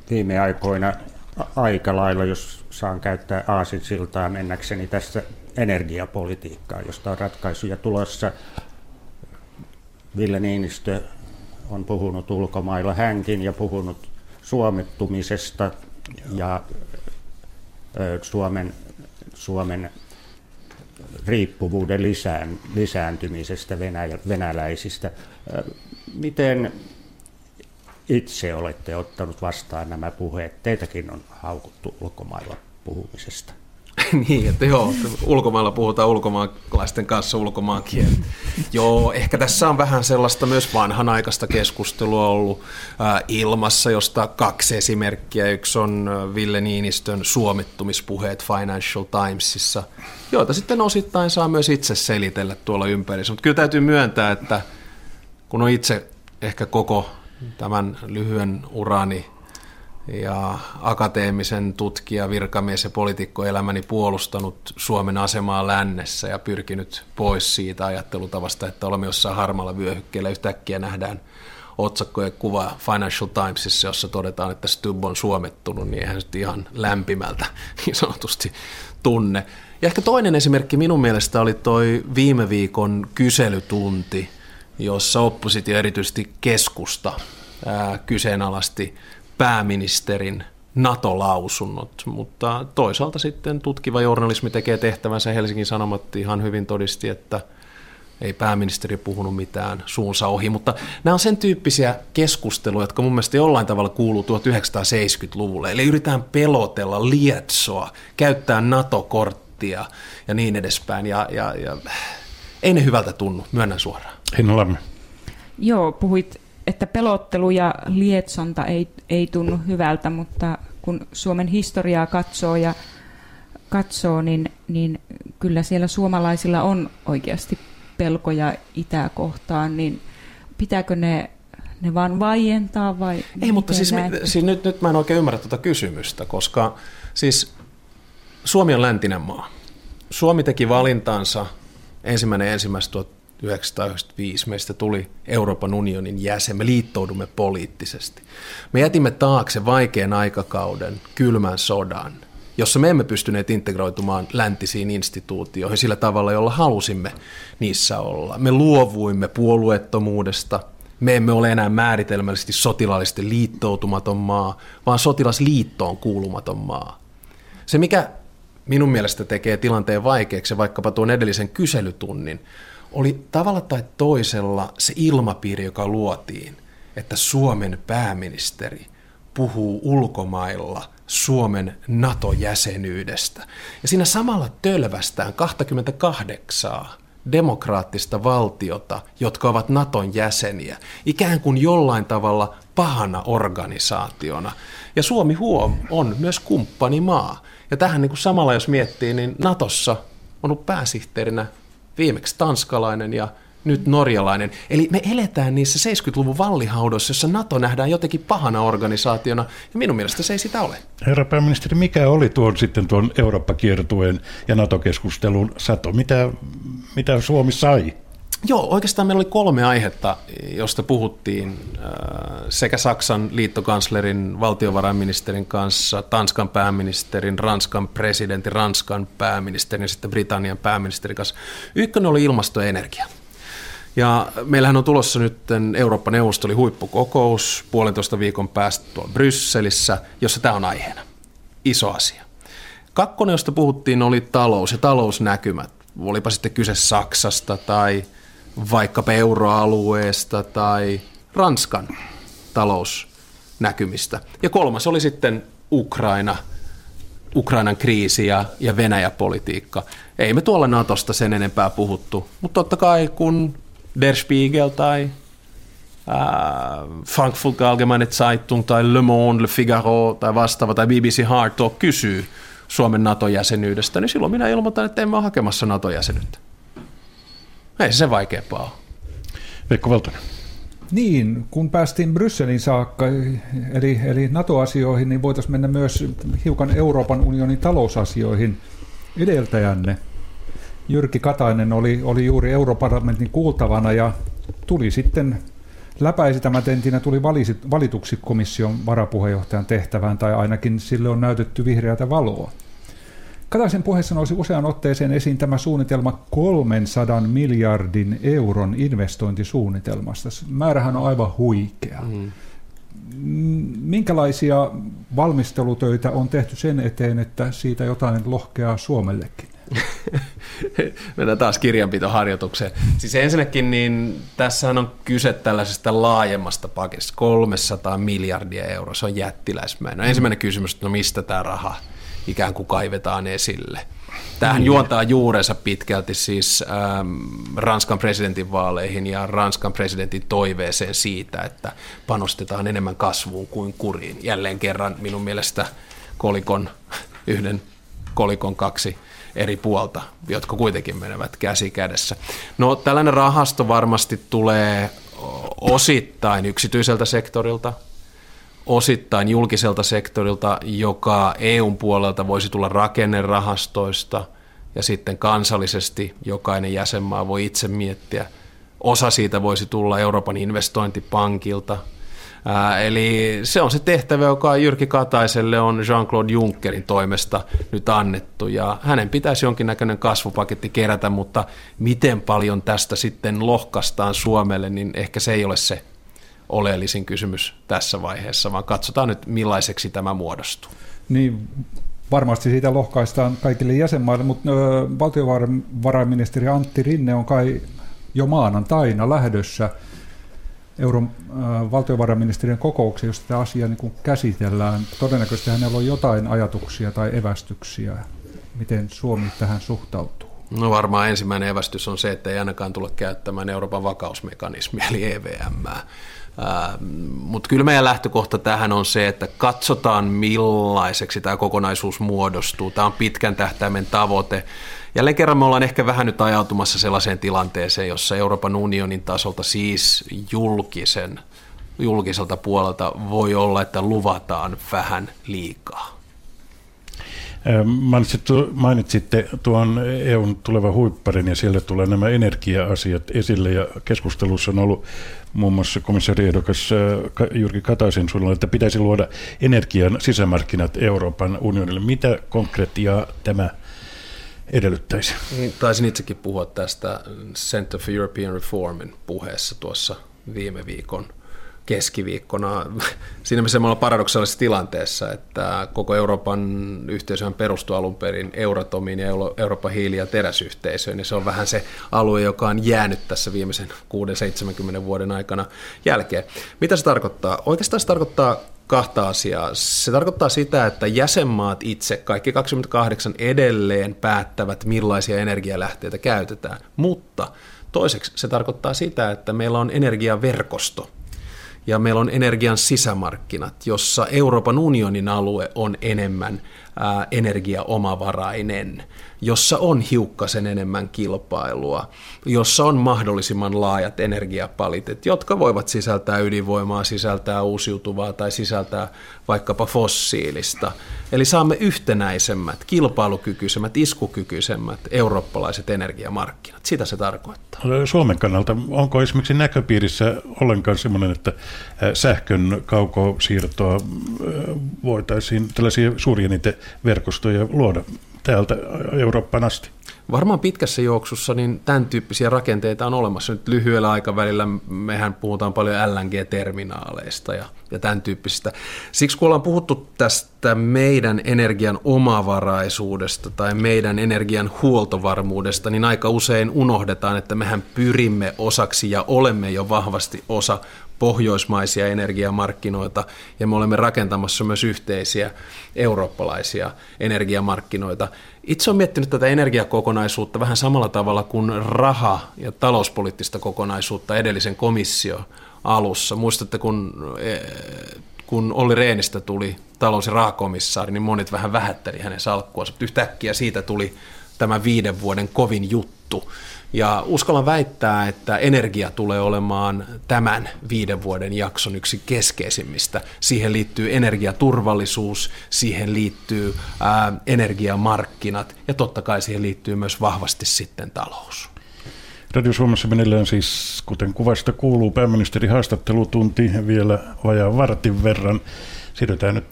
viime aikoina aika lailla, jos saan käyttää aasinsiltaa mennäkseni tässä energiapolitiikkaa, josta on ratkaisuja tulossa. Ville Niinistö on puhunut ulkomailla hänkin ja puhunut suomettumisesta ja Suomen Suomen riippuvuuden lisään, lisääntymisestä venäjä, venäläisistä. Miten itse olette ottanut vastaan nämä puheet? Teitäkin on haukuttu ulkomailla puhumisesta. Niin, että joo, ulkomailla puhutaan ulkomaalaisten kanssa ulkomaan kieltä. Joo, ehkä tässä on vähän sellaista myös vanhanaikaista keskustelua ollut äh, ilmassa, josta kaksi esimerkkiä. Yksi on Ville Niinistön suomettumispuheet Financial Timesissa, joita sitten osittain saa myös itse selitellä tuolla ympärissä. Mutta kyllä täytyy myöntää, että kun on itse ehkä koko tämän lyhyen urani ja akateemisen tutkija, virkamies ja poliitikkoelämäni puolustanut Suomen asemaa lännessä ja pyrkinyt pois siitä ajattelutavasta, että olemme jossain harmaalla vyöhykkeellä, yhtäkkiä nähdään otsikko ja kuva Financial Timesissa, jossa todetaan, että Stubb on suomettunut, niin eihän nyt ihan lämpimältä niin sanotusti tunne. Ja ehkä toinen esimerkki minun mielestä oli toi viime viikon kyselytunti, jossa oppositio, erityisesti Keskusta, ää, kyseenalaisti pääministerin NATO-lausunnot, mutta toisaalta sitten tutkiva journalismi tekee tehtävänsä. Helsingin Sanomat ihan hyvin todisti, että ei pääministeri puhunut mitään suunsa ohi, mutta nämä on sen tyyppisiä keskusteluja, jotka mun mielestä jollain tavalla kuuluu tuhatyhdeksänsataaseitsemänkymmentäluvulle. Eli yritetään pelotella, lietsoa, käyttää NATO-korttia ja niin edespäin. Ja, ja, ja ei ne hyvältä tunnu, myönnän suoraan. Henna Lammi. Joo, puhuit, että pelottelu ja lietsonta ei, ei tunnu hyvältä, mutta kun Suomen historiaa katsoo ja katsoo, niin, niin kyllä siellä suomalaisilla on oikeasti pelkoja itää kohtaan, niin pitääkö ne, ne vaan vaientaa vai? Ei, mutta siis, me, siis nyt, nyt mä en oikein ymmärrä tuota kysymystä, koska siis Suomi on läntinen maa. Suomi teki valintansa ensimmäinen ensimmäistä tuhatyhdeksänsataayhdeksänkymmentäviisi. Meistä tuli Euroopan unionin jäsen, me liittoudumme poliittisesti. Me jätimme taakse vaikean aikakauden, kylmän sodan, jossa me emme pystyneet integroitumaan läntisiin instituutioihin sillä tavalla, jolla halusimme niissä olla. Me luovuimme puolueettomuudesta, me emme ole enää määritelmällisesti sotilaallisesti liittoutumaton maa, vaan sotilasliittoon kuulumaton maa. Se, mikä minun mielestä tekee tilanteen vaikeaksi, vaikkapa tuon edellisen kyselytunnin, oli tavalla tai toisella se ilmapiiri, joka luotiin, että Suomen pääministeri puhuu ulkomailla Suomen NATO-jäsenyydestä. Ja siinä samalla tölvästään kaksikymmentäkahdeksan demokraattista valtiota, jotka ovat NATOn jäseniä, ikään kuin jollain tavalla pahana organisaationa. Ja Suomi huom on myös kumppanimaa. Ja tähän niin kuin samalla, jos miettii, niin NATOssa on ollut pääsihteerinä viimeksi tanskalainen ja nyt norjalainen. Eli me eletään niissä seitsemänkymmentäluvun vallihaudoissa, jossa NATO nähdään jotenkin pahana organisaationa, ja minun mielestä se ei sitä ole. Herra pääministeri, mikä oli tuon, sitten tuon Eurooppa-kiertueen ja NATO-keskustelun sato? Mitä, mitä Suomi sai? Joo, oikeastaan meillä oli kolme aihetta, josta puhuttiin sekä Saksan liittokanslerin, valtiovarainministerin kanssa, Tanskan pääministerin, Ranskan presidentin, Ranskan pääministerin ja sitten Britannian pääministerin kanssa. Ykkönen oli ilmasto ja energia. Ja meillähän on tulossa nyt Eurooppa-neuvosto, oli huippukokous puolentoista viikon päästä tuolla Brysselissä, jossa tämä on aiheena. Iso asia. Kakkonen, josta puhuttiin, oli talous ja talousnäkymät. Olipa sitten kyse Saksasta tai vaikkapa euroalueesta tai Ranskan talousnäkymistä. Ja kolmas oli sitten Ukraina, Ukrainan kriisi ja, ja Venäjä-politiikka. Ei me tuolla NATOsta sen enempää puhuttu, mutta totta kai kun Der Spiegel tai ää, Frankfurt Allgemeine Zeitung tai Le Monde, Le Figaro tai vastaava tai B B C Hardtalk kysyy Suomen NATO-jäsenyydestä, niin silloin minä ilmoitan, että emme ole hakemassa NATO-jäsenyyttä. Ei se sen vaikeampaa ole. Veikko Valtonen. Niin, kun päästiin Brysselin saakka, eli, eli NATO-asioihin, niin voitaisiin mennä myös hiukan Euroopan unionin talousasioihin. Edeltäjänne Jyrki Katainen oli, oli juuri europarlamentin kuultavana ja tuli sitten läpäisi tämän tentinä, tuli valituksi komission varapuheenjohtajan tehtävään, tai ainakin sille on näytetty vihreätä valoa. Kataisen puheessa nousi usean otteeseen esiin tämä suunnitelma kolmensadan miljardin euron investointisuunnitelmasta. Määrähän on aivan huikea. Mm. Minkälaisia valmistelutöitä on tehty sen eteen, että siitä jotain lohkeaa Suomellekin? Mennään taas kirjanpitoharjoitukseen. Siis ensinnäkin niin tässähän on kyse tällaisesta laajemmasta paketista, kolmesataa miljardia euroa, se on jättiläismäinen. No ensimmäinen kysymys, että no mistä tämä raha ikään kuin kaivetaan esille. Tämähän juontaa juurensa pitkälti siis ähm, Ranskan presidentinvaaleihin ja Ranskan presidentin toiveeseen siitä, että panostetaan enemmän kasvuun kuin kuriin. Jälleen kerran minun mielestä kolikon, yhden kolikon kaksi eri puolta, jotka kuitenkin menevät käsi kädessä. No tällainen rahasto varmasti tulee osittain yksityiseltä sektorilta, osittain julkiselta sektorilta, joka E U:n puolelta voisi tulla rakennerahastoista ja sitten kansallisesti jokainen jäsenmaa voi itse miettiä, Osa siitä voisi tulla Euroopan investointipankilta. Ää, eli se on se tehtävä, joka Jyrki Kataiselle on Jean-Claude Junckerin toimesta nyt annettu. Ja hänen pitäisi jonkinnäköinen kasvupaketti kerätä, mutta miten paljon tästä sitten lohkaistaan Suomelle, niin ehkä se ei ole se oleellisin kysymys tässä vaiheessa, vaan katsotaan nyt millaiseksi tämä muodostuu. Niin, varmasti siitä lohkaistaan kaikille jäsenmaille, mutta valtiovarainministeri Antti Rinne on kai jo maanantaina lähdössä Euro- valtiovarainministeriön kokoukseen, jos tätä asiaa niin kuin käsitellään. Todennäköisesti hänellä on jotain ajatuksia tai evästyksiä, miten Suomi tähän suhtautuu. No varmaan ensimmäinen evästys on se, että ei ainakaan tule käyttämään Euroopan vakausmekanismia eli E V M:ää. Mutta kyllä meidän lähtökohta tähän on se, että katsotaan millaiseksi tämä kokonaisuus muodostuu. Tämä on pitkän tähtäimen tavoite. Jälleen kerran me ollaan ehkä vähän nyt ajautumassa sellaiseen tilanteeseen, jossa Euroopan unionin tasolta, siis julkisen, julkiselta puolelta, voi olla, että luvataan vähän liikaa. Mainitsitte tuon E U:n tulevan huipparin ja siellä tulee nämä energia-asiat esille ja keskustelussa on ollut muun muassa komissaariehdokas Jyrki Kataisen suunnalla, että pitäisi luoda energian sisämarkkinat Euroopan unionille. Mitä konkretiaa tämä edellyttäisi? Taisin itsekin puhua tästä Center for European Reformin puheessa tuossa viime viikon keskiviikkona. Siinä me ollaan paradoksaalisessa tilanteessa, että koko Euroopan yhteisöhän perustuu alun perin Euratomiin ja Euroopan hiili- ja teräsyhteisöön, ja se on vähän se alue, joka on jäänyt tässä viimeisen kuusikymmentä seitsemänkymmentä vuoden aikana jälkeen. Mitä se tarkoittaa? Oikeastaan se tarkoittaa kahta asiaa. Se tarkoittaa sitä, että jäsenmaat itse, kaikki kaksikymmentäkahdeksan, edelleen päättävät, millaisia energialähteitä käytetään, mutta toiseksi se tarkoittaa sitä, että meillä on energiaverkosto, ja meillä on energian sisämarkkinat, jossa Euroopan unionin alue on enemmän ää, energiaomavarainen, jossa on hiukkasen enemmän kilpailua, jossa on mahdollisimman laajat energiapaletit, jotka voivat sisältää ydinvoimaa, sisältää uusiutuvaa tai sisältää vaikkapa fossiilista. Eli saamme yhtenäisemmät, kilpailukykyisemmät, iskukykyisemmät eurooppalaiset energiamarkkinat. Sitä se tarkoittaa. Suomen kannalta onko esimerkiksi näköpiirissä ollenkaan sellainen, että sähkön kaukosiirtoa voitaisiin tällaisia suuria niitä verkostoja luoda täältä Eurooppaan asti? Varmaan pitkässä juoksussa niin tämän tyyppisiä rakenteita on olemassa. Nyt lyhyellä aikavälillä mehän puhutaan paljon L N G-terminaaleista ja, ja tämän tyyppisistä. Siksi kun ollaan puhuttu tästä meidän energian omavaraisuudesta tai meidän energian huoltovarmuudesta, niin aika usein unohdetaan, että mehän pyrimme osaksi ja olemme jo vahvasti osa pohjoismaisia energiamarkkinoita, ja me olemme rakentamassa myös yhteisiä eurooppalaisia energiamarkkinoita. Itse olen miettinyt tätä energiakokonaisuutta vähän samalla tavalla kuin raha- ja talouspoliittista kokonaisuutta edellisen komission alussa. Muistatte, kun, kun Olli Rehnistä tuli talous- ja rahakomissaari, niin monet vähän vähätteli hänen salkkuansa, mutta yhtäkkiä siitä tuli tämä viiden vuoden kovin juttu. Ja uskallan väittää, että energia tulee olemaan tämän viiden vuoden jakson yksi keskeisimmistä. Siihen liittyy energiaturvallisuus, siihen liittyy ää, energiamarkkinat ja totta kai siihen liittyy myös vahvasti sitten talous. Radio Suomessa meneillään siis, kuten kuvasta kuuluu, pääministeri haastattelutunti vielä vajaan vartin verran. Siirrytään nyt,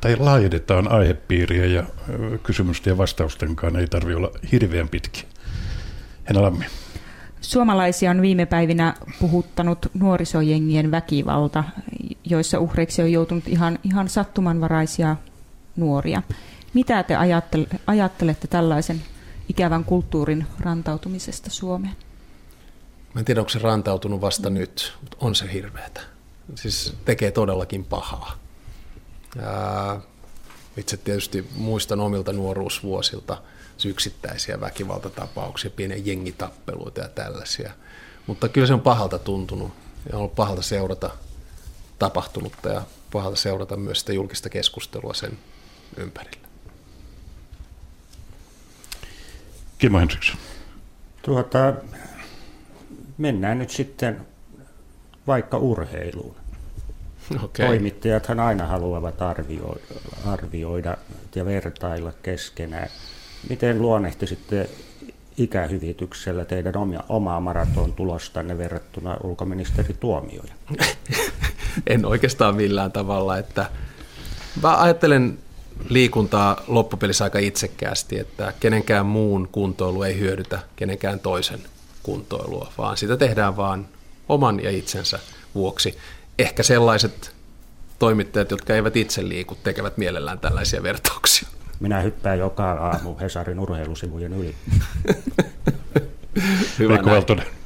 tai laajennetaan aihepiiriä ja kysymysten ja vastaustenkaan ei tarvitse olla hirveän pitkiä. Henna Lammi. Suomalaisia on viime päivinä puhuttanut nuorisojengien väkivalta, joissa uhreiksi on joutunut ihan, ihan sattumanvaraisia nuoria. Mitä te ajattelette tällaisen ikävän kulttuurin rantautumisesta Suomeen? Mä en tiedä, onko se rantautunut vasta nyt, mutta on se hirveätä. Siis tekee todellakin pahaa. Ää, itse tietysti muistan omilta nuoruusvuosilta yksittäisiä väkivaltatapauksia, pieniä jengitappeluita ja tällaisia. Mutta kyllä se on pahalta tuntunut ja on ollut pahalta seurata tapahtunutta ja pahalta seurata myös sitä julkista keskustelua sen ympärillä. Kimmo Henriksson. Tuota, mennään nyt sitten vaikka urheiluun. Okay. Toimittajathan aina haluavat arvioida, arvioida ja vertailla keskenään. Miten luonnehtisitte ikähyvityksellä teidän omia, omaa maraton tulostanne verrattuna ulkoministeri Tuomioja? En oikeastaan millään tavalla. Että mä ajattelen liikuntaa loppupelissä aika itsekkäästi, että kenenkään muun kuntoilu ei hyödytä kenenkään toisen kuntoilua, vaan sitä tehdään vaan oman ja itsensä vuoksi. Ehkä sellaiset toimittajat, jotka eivät itse liiku, tekevät mielellään tällaisia vertauksia. Minä hyppään joka aamu Hesarin urheilusivujen yli. Hyvä näin.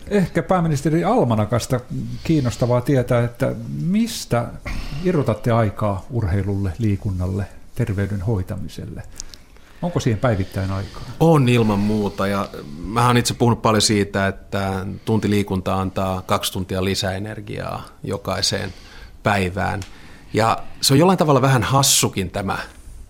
Ehkä pääministeri almanakasta kiinnostavaa tietää, että mistä irrotatte aikaa urheilulle, liikunnalle, terveyden hoitamiselle? Onko siihen päivittäin aikaa? On ilman muuta, ja mä oon itse puhunut paljon siitä, että tunti liikuntaa antaa kaksi tuntia lisäenergiaa jokaiseen päivään. Ja se on jollain tavalla vähän hassukin tämä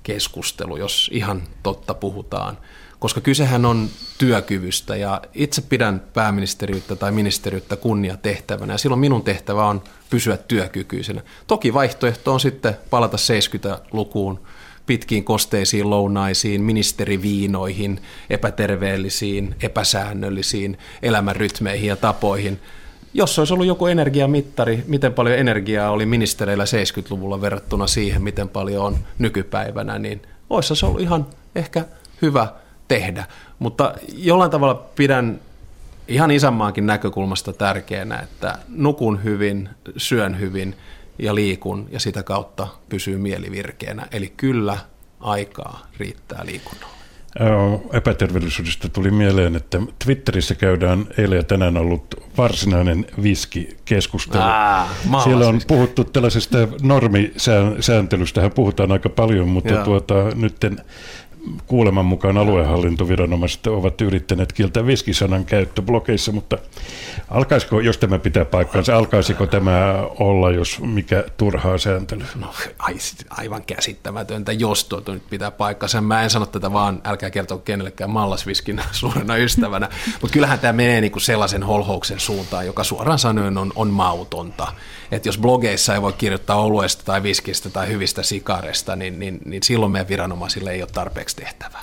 keskustelu, jos ihan totta puhutaan, koska kysehän on työkyvystä, ja itse pidän pääministeriyttä tai ministeriötä kunniatehtävänä, ja silloin minun tehtävä on pysyä työkykyisenä. Toki vaihtoehto on sitten palata seitsemänkymmentälukuun pitkiin kosteisiin lounaisiin, ministeriviinoihin, epäterveellisiin, epäsäännöllisiin elämänrytmeihin ja tapoihin. Jos olisi ollut joku energiamittari, miten paljon energiaa oli ministereillä seitsemänkymmentäluvulla verrattuna siihen, miten paljon on nykypäivänä, niin olisi se ollut ihan ehkä hyvä tehdä. Mutta jollain tavalla pidän ihan isänmaankin näkökulmasta tärkeänä, että nukun hyvin, syön hyvin ja liikun ja sitä kautta pysyy mielivirkeänä. Eli kyllä aikaa riittää liikunnalle. Epäterveellisyydestä tuli mieleen, että Twitterissä käydään eilen ja tänään ollut varsinainen viskikeskustelu. Aa, Siellä on puhuttu tällaisesta normisääntelystähän puhutaan aika paljon, mutta tuota, nyt kuuleman mukaan aluehallintoviranomaiset ovat yrittäneet kieltää viskisanan käyttö blogeissa, mutta alkaisiko, jos tämä pitää paikkaansa, alkaisiko tämä olla, jos mikä turhaa sääntelyä? No, aivan käsittämätöntä, jos tuo nyt pitää paikkaansa. Mä en sano tätä vaan, älkää kertoa kenellekään mallasviskin suurena ystävänä, mutta kyllähän tämä menee niinku sellaisen holhouksen suuntaan, joka suoraan sanoen on, on mautonta. Et jos blogeissa ei voi kirjoittaa oluesta tai viskistä tai hyvistä sikaresta, niin, niin, niin silloin meidän viranomaisille ei ole tarpeeksi tehtävää.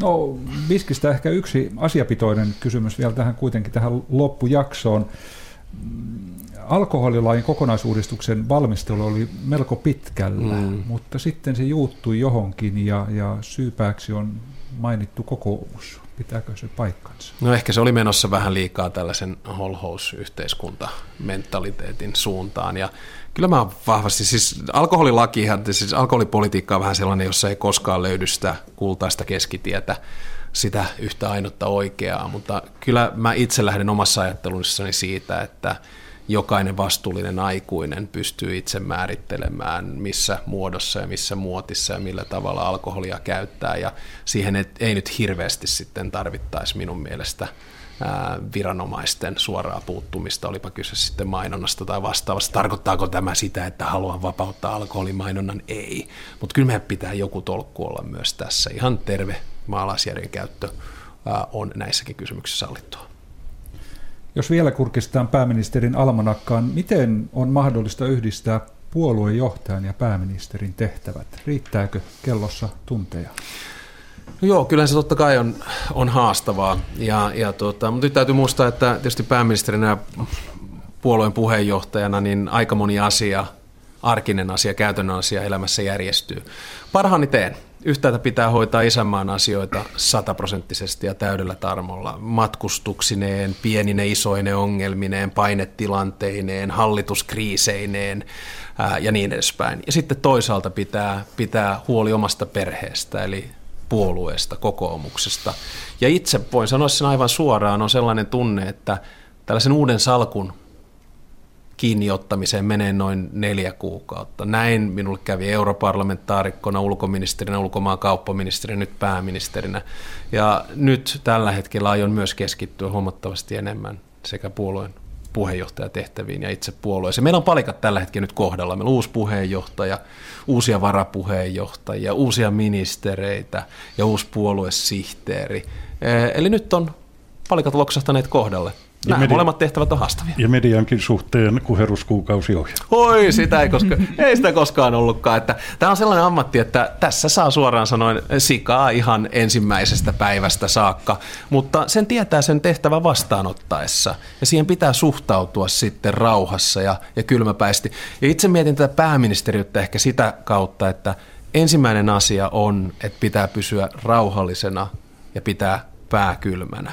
No, viskistä ehkä yksi asiapitoinen kysymys vielä tähän kuitenkin tähän loppujaksoon. Alkoholilain kokonaisuudistuksen valmistelu oli melko pitkällä, mm. mutta sitten se juuttui johonkin ja, ja syypääksi on mainittu kokoomus. Pitääkö se paikkansa? No ehkä se oli menossa vähän liikaa tällaisen holhousyhteiskunta-mentaliteetin suuntaan. Ja kyllä mä vahvasti, siis alkoholilakihan, siis alkoholipolitiikka on vähän sellainen, jossa ei koskaan löydy sitä kultaista keskitietä, sitä yhtä ainutta oikeaa. Mutta kyllä mä itse lähden omassa ajattelussani siitä, että jokainen vastuullinen aikuinen pystyy itse määrittelemään, missä muodossa ja missä muotissa ja millä tavalla alkoholia käyttää. Ja siihen ei nyt hirveästi sitten tarvittaisi minun mielestä viranomaisten suoraa puuttumista, olipa kyse sitten mainonnasta tai vastaavasta. Tarkoittaako tämä sitä, että haluan vapauttaa alkoholimainonnan? Ei. Mutta kyllä meidän pitää joku tolkku olla myös tässä. Ihan terve maalaisjärjen käyttö on näissäkin kysymyksissä sallittua. Jos vielä kurkistetaan pääministerin almanakkaan, miten on mahdollista yhdistää puoluejohtajan ja pääministerin tehtävät? Riittääkö kellossa tunteja? No joo, kyllä se totta kai on, on haastavaa. Ja, ja tuota, mutta nyt täytyy muistaa, että tietysti pääministerinä ja puolueen puheenjohtajana niin aika moni asia, arkinen asia, käytännön asia elämässä järjestyy. Parhaani teen. Yhtäältä pitää hoitaa isänmaan asioita sataprosenttisesti ja täydellä tarmolla. Matkustuksineen, pienine isoine ongelmineen, painetilanteineen, hallituskriiseineen ää, ja niin edespäin. Ja sitten toisaalta pitää, pitää huoli omasta perheestä, eli puolueesta, kokoomuksesta. Ja itse voin sanoa sen aivan suoraan, on sellainen tunne, että tällaisen uuden salkun kiinniottamiseen menee noin neljä kuukautta. Näin minulle kävi europarlamentaarikkona, ulkoministerinä, ulkomaankauppaministerinä, nyt pääministerinä. Ja nyt tällä hetkellä aion myös keskittyä huomattavasti enemmän sekä puolueen puheenjohtajatehtäviin ja itse puolueeseen. Meillä on palikat tällä hetkellä nyt kohdalla. Meillä on uusi puheenjohtaja, uusia varapuheenjohtajia, uusia ministereitä ja uusi puoluesihteeri. Eli nyt on palikat loksahtaneet kohdalle. Nämä media, molemmat tehtävät on haastavia. Ja mediankin suhteen kuheruskuukausi ohi. Oi, sitä ei, koska, ei sitä koskaan ollutkaan. Että, tämä on sellainen ammatti, että tässä saa suoraan sanoen sikaa ihan ensimmäisestä päivästä saakka, mutta sen tietää sen tehtävä vastaanottaessa ja siihen pitää suhtautua sitten rauhassa ja, ja kylmäpäisesti. Ja itse mietin tätä pääministeriötä ehkä sitä kautta, että ensimmäinen asia on, että pitää pysyä rauhallisena ja pitää pääkylmänä.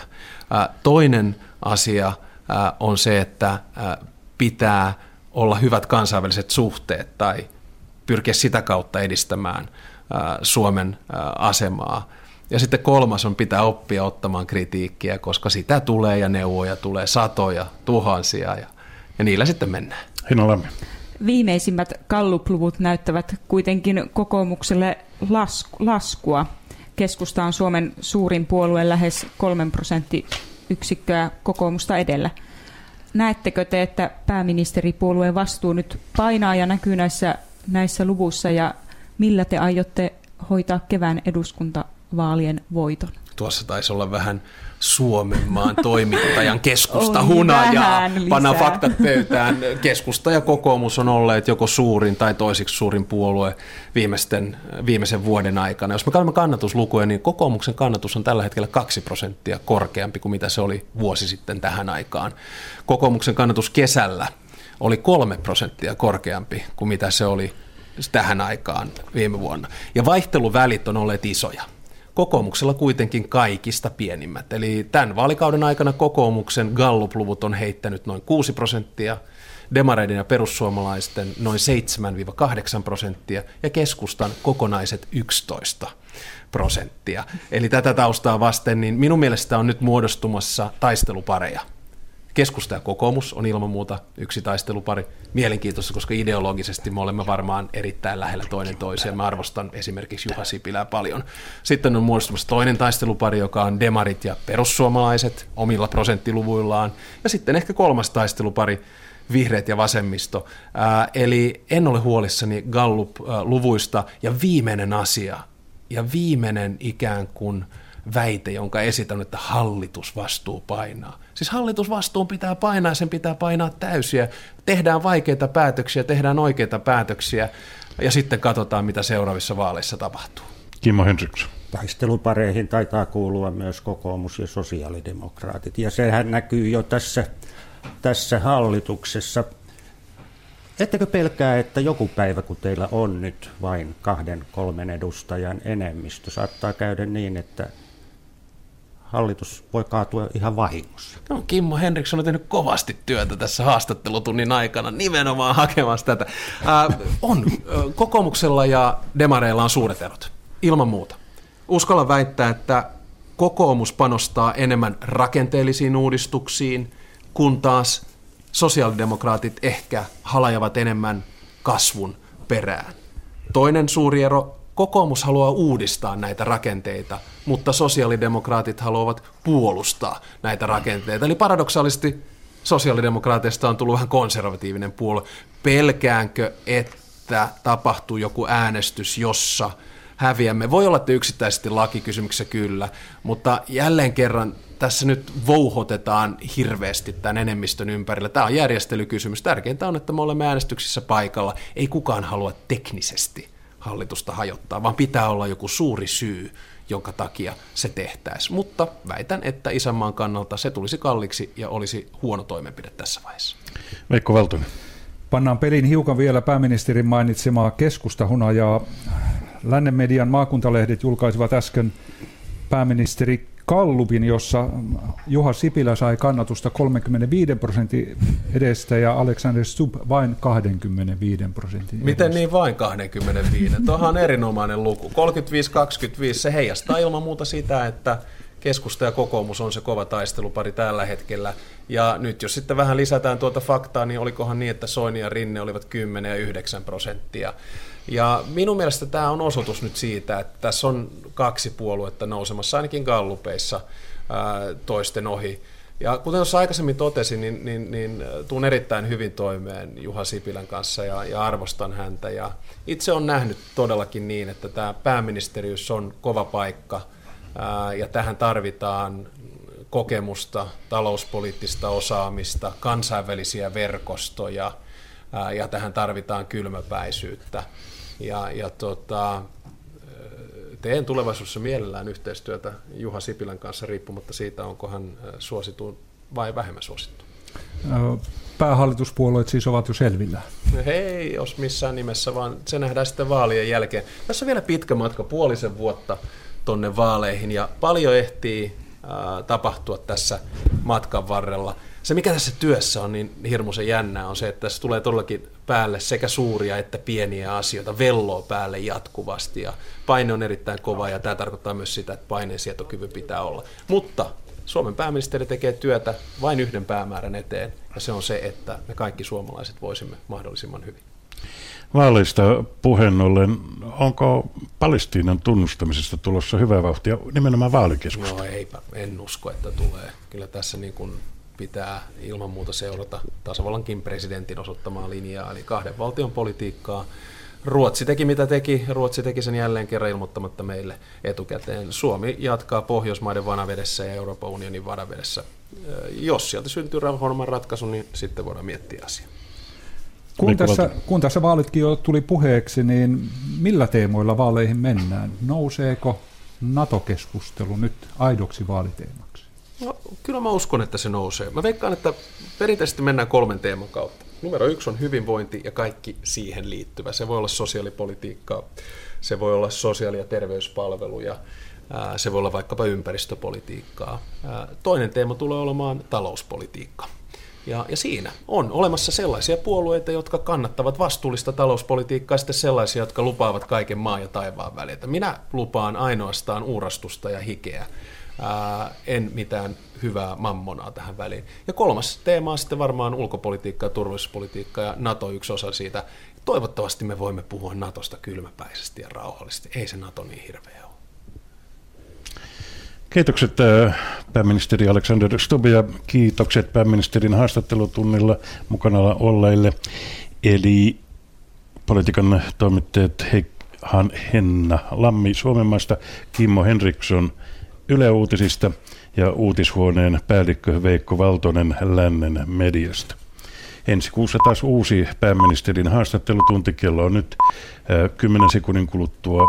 Toinen asia on se, että pitää olla hyvät kansainväliset suhteet tai pyrkiä sitä kautta edistämään Suomen asemaa. Ja sitten kolmas on pitää oppia ottamaan kritiikkiä, koska sitä tulee ja neuvoja tulee satoja, tuhansia ja, ja niillä sitten mennään. Henna Lammi. Viimeisimmät Gallup-luvut näyttävät kuitenkin kokoomukselle lasku, laskua. Keskusta on Suomen suurin puolue lähes kolmen prosenttiyksikköä kokoomusta edellä. Näettekö te, että pääministeripuolueen vastuu nyt painaa ja näkyy näissä, näissä luvuissa, ja millä te aiotte hoitaa kevään eduskuntavaalien voiton? Tuossa taisi olla vähän Suomenmaan toimittajan Keskusta hunajaa. Panna faktat pöytään. Keskusta ja kokoomus on olleet joko suurin tai toisiksi suurin puolue viimeisten, viimeisen vuoden aikana. Jos me katsomme kannatuslukuja, niin kokoomuksen kannatus on tällä hetkellä kaksi prosenttia korkeampi kuin mitä se oli vuosi sitten tähän aikaan. Kokoomuksen kannatus kesällä oli kolme prosenttia korkeampi kuin mitä se oli tähän aikaan viime vuonna. Ja vaihteluvälit on olleet isoja. Kokoomuksella kuitenkin kaikista pienimmät. Eli tämän vaalikauden aikana kokoomuksen Gallup-luvut on heittänyt noin kuusi prosenttia, demareiden ja perussuomalaisten noin seitsemästä kahdeksaan prosenttia ja keskustan kokonaiset yksitoista prosenttia. Eli tätä taustaa vasten niin minun mielestä on nyt muodostumassa taistelupareja. Keskusta ja kokoomus on ilman muuta yksi taistelupari. Mielenkiintoista, koska ideologisesti me olemme varmaan erittäin lähellä toinen toiseen. Mä arvostan esimerkiksi Juha Sipilää paljon. Sitten on muodostumassa toinen taistelupari, joka on demarit ja perussuomalaiset omilla prosenttiluvuillaan. Ja sitten ehkä kolmas taistelupari, vihreät ja vasemmisto. Ää, eli en ole huolissani Gallup-luvuista. Ja viimeinen asia, ja viimeinen ikään kuin väite, jonka esitän, että hallitusvastuu painaa. Siis hallitusvastuun pitää painaa, sen pitää painaa täysiä. Tehdään vaikeita päätöksiä, tehdään oikeita päätöksiä ja sitten katsotaan, mitä seuraavissa vaaleissa tapahtuu. Kimmo Henriksson. Taistelupareihin taitaa kuulua myös kokoomus ja sosiaalidemokraatit. Ja sehän näkyy jo tässä, tässä hallituksessa. Ettekö pelkää, että joku päivä, kun teillä on nyt vain kahden, kolmen edustajan enemmistö, saattaa käydä niin, että hallitus voi kaatua ihan vahingossa? No, Kimmo Henriksson on tehnyt kovasti työtä tässä haastattelutunnin aikana, nimenomaan hakemassa tätä. Äh, on. Kokoomuksella ja demareilla on suuret erot, ilman muuta. Uskallan väittää, että kokoomus panostaa enemmän rakenteellisiin uudistuksiin, kun taas sosiaalidemokraatit ehkä halajavat enemmän kasvun perään. Toinen suuri ero, kokoomus haluaa uudistaa näitä rakenteita, mutta sosiaalidemokraatit haluavat puolustaa näitä rakenteita. Eli paradoksaalisesti sosiaalidemokraateista on tullut vähän konservatiivinen puolue. Pelkäänkö, että tapahtuu joku äänestys, jossa häviämme? Voi olla, että yksittäisesti lakikysymyksessä kyllä, mutta jälleen kerran tässä nyt vouhotetaan hirveästi tämän enemmistön ympärillä. Tämä on järjestelykysymys. Tärkeintä on, että me olemme äänestyksissä paikalla. Ei kukaan halua teknisesti hallitusta hajottaa, vaan pitää olla joku suuri syy, jonka takia se tehtäisiin. Mutta väitän, että isänmaan kannalta se tulisi kalliiksi ja olisi huono toimenpide tässä vaiheessa. Veikko Valtonen. Pannaan pelin hiukan vielä pääministerin mainitsemaa keskustahunajaa. Lännen Median maakuntalehdet julkaisivat äsken pääministeri Gallupin, jossa Juha Sipilä sai kannatusta kolmekymmentäviisi prosentin edestä ja Alexander Stubb vain kaksikymmentäviisi prosentin edestä. Miten niin vain kaksikymmentäviisi? Tuohan on erinomainen luku. kolmekymmentäviisi kaksikymmentäviisi, se heijastaa ilman muuta sitä, että keskusta ja kokoomus on se kova taistelupari tällä hetkellä. Ja nyt jos sitten vähän lisätään tuota faktaa, niin olikohan niin, että Soini ja Rinne olivat kymmenen ja yhdeksän prosenttia. Ja minun mielestä tämä on osoitus nyt siitä, että tässä on kaksi puoluetta nousemassa ainakin gallupeissa toisten ohi. Ja kuten tuossa aikaisemmin totesin, niin, niin, niin tuun erittäin hyvin toimeen Juha Sipilän kanssa ja, ja arvostan häntä. Ja itse olen nähnyt todellakin niin, että tämä pääministeriys on kova paikka ja tähän tarvitaan kokemusta, talouspoliittista osaamista, kansainvälisiä verkostoja ää, ja tähän tarvitaan kylmäpäisyyttä. Ja, ja tota, teen tulevaisuudessa mielellään yhteistyötä Juha Sipilän kanssa riippumatta siitä, onko hän suosittu vai vähemmän suosittu. Päähallituspuolueet siis ovat jo selvillä. Ei jos missään nimessä, vaan se nähdään sitten vaalien jälkeen. Tässä on vielä pitkä matka, puolisen vuotta tonne vaaleihin, ja paljon ehtii äh, tapahtua tässä matkan varrella. Se, mikä tässä työssä on niin hirmuisen jännää, on se, että tässä tulee todellakin päälle sekä suuria että pieniä asioita, velloo päälle jatkuvasti, ja paine on erittäin kova, ja tämä tarkoittaa myös sitä, että paineensietokyvy pitää olla. Mutta Suomen pääministeri tekee työtä vain yhden päämäärän eteen, ja se on se, että me kaikki suomalaiset voisimme mahdollisimman hyvin. Vaaleista puheen ollen, onko Palestiinan tunnustamisesta tulossa hyvää vauhtia nimenomaan vaalikeskusta? No eipä, en usko, että tulee. Kyllä tässä niin kuin pitää ilman muuta seurata tasavallankin presidentin osoittamaa linjaa, eli kahden valtion politiikkaa. Ruotsi teki mitä teki, Ruotsi teki sen jälleen kerran ilmoittamatta meille etukäteen. Suomi jatkaa Pohjoismaiden vanavedessä ja Euroopan unionin vanavedessä. Jos sieltä syntyy rauhanomainen ratkaisu, niin sitten voidaan miettiä asiaa. Kun tässä, kun tässä vaalitkin jo tuli puheeksi, niin millä teemoilla vaaleihin mennään? Nouseeko NATO-keskustelu nyt aidoksi vaaliteemaksi? No, kyllä mä uskon, että se nousee. Mä veikkaan, että perinteisesti mennään kolmen teeman kautta. Numero yksi on hyvinvointi ja kaikki siihen liittyvä. Se voi olla sosiaalipolitiikkaa, se voi olla sosiaali- ja terveyspalveluja, se voi olla vaikkapa ympäristöpolitiikkaa. Toinen teema tulee olemaan talouspolitiikka. Ja, ja siinä on olemassa sellaisia puolueita, jotka kannattavat vastuullista talouspolitiikkaa, ja sitten sellaisia, jotka lupaavat kaiken maan ja taivaan väliltä. Minä lupaan ainoastaan uurastusta ja hikeä. Ää, en mitään hyvää mammonaa tähän väliin. Ja kolmas teema on sitten varmaan ulkopolitiikka ja turvallisuuspolitiikka, ja NATO yksi osa siitä. Toivottavasti me voimme puhua NATOsta kylmäpäisesti ja rauhallisesti. Ei se NATO niin hirveä ole. Kiitokset pääministeri Alexander Stubb ja kiitokset pääministerin haastattelutunnilla mukana olleille. Eli politiikan toimittajat Henna Lammi Suomenmaasta, Kimmo Henriksson Yle Uutisista ja uutishuoneen päällikkö Veikko Valtonen Lännen Mediasta. Ensi kuussa taas uusi pääministerin haastattelutunti, kello on nyt kymmenen sekunnin kuluttua.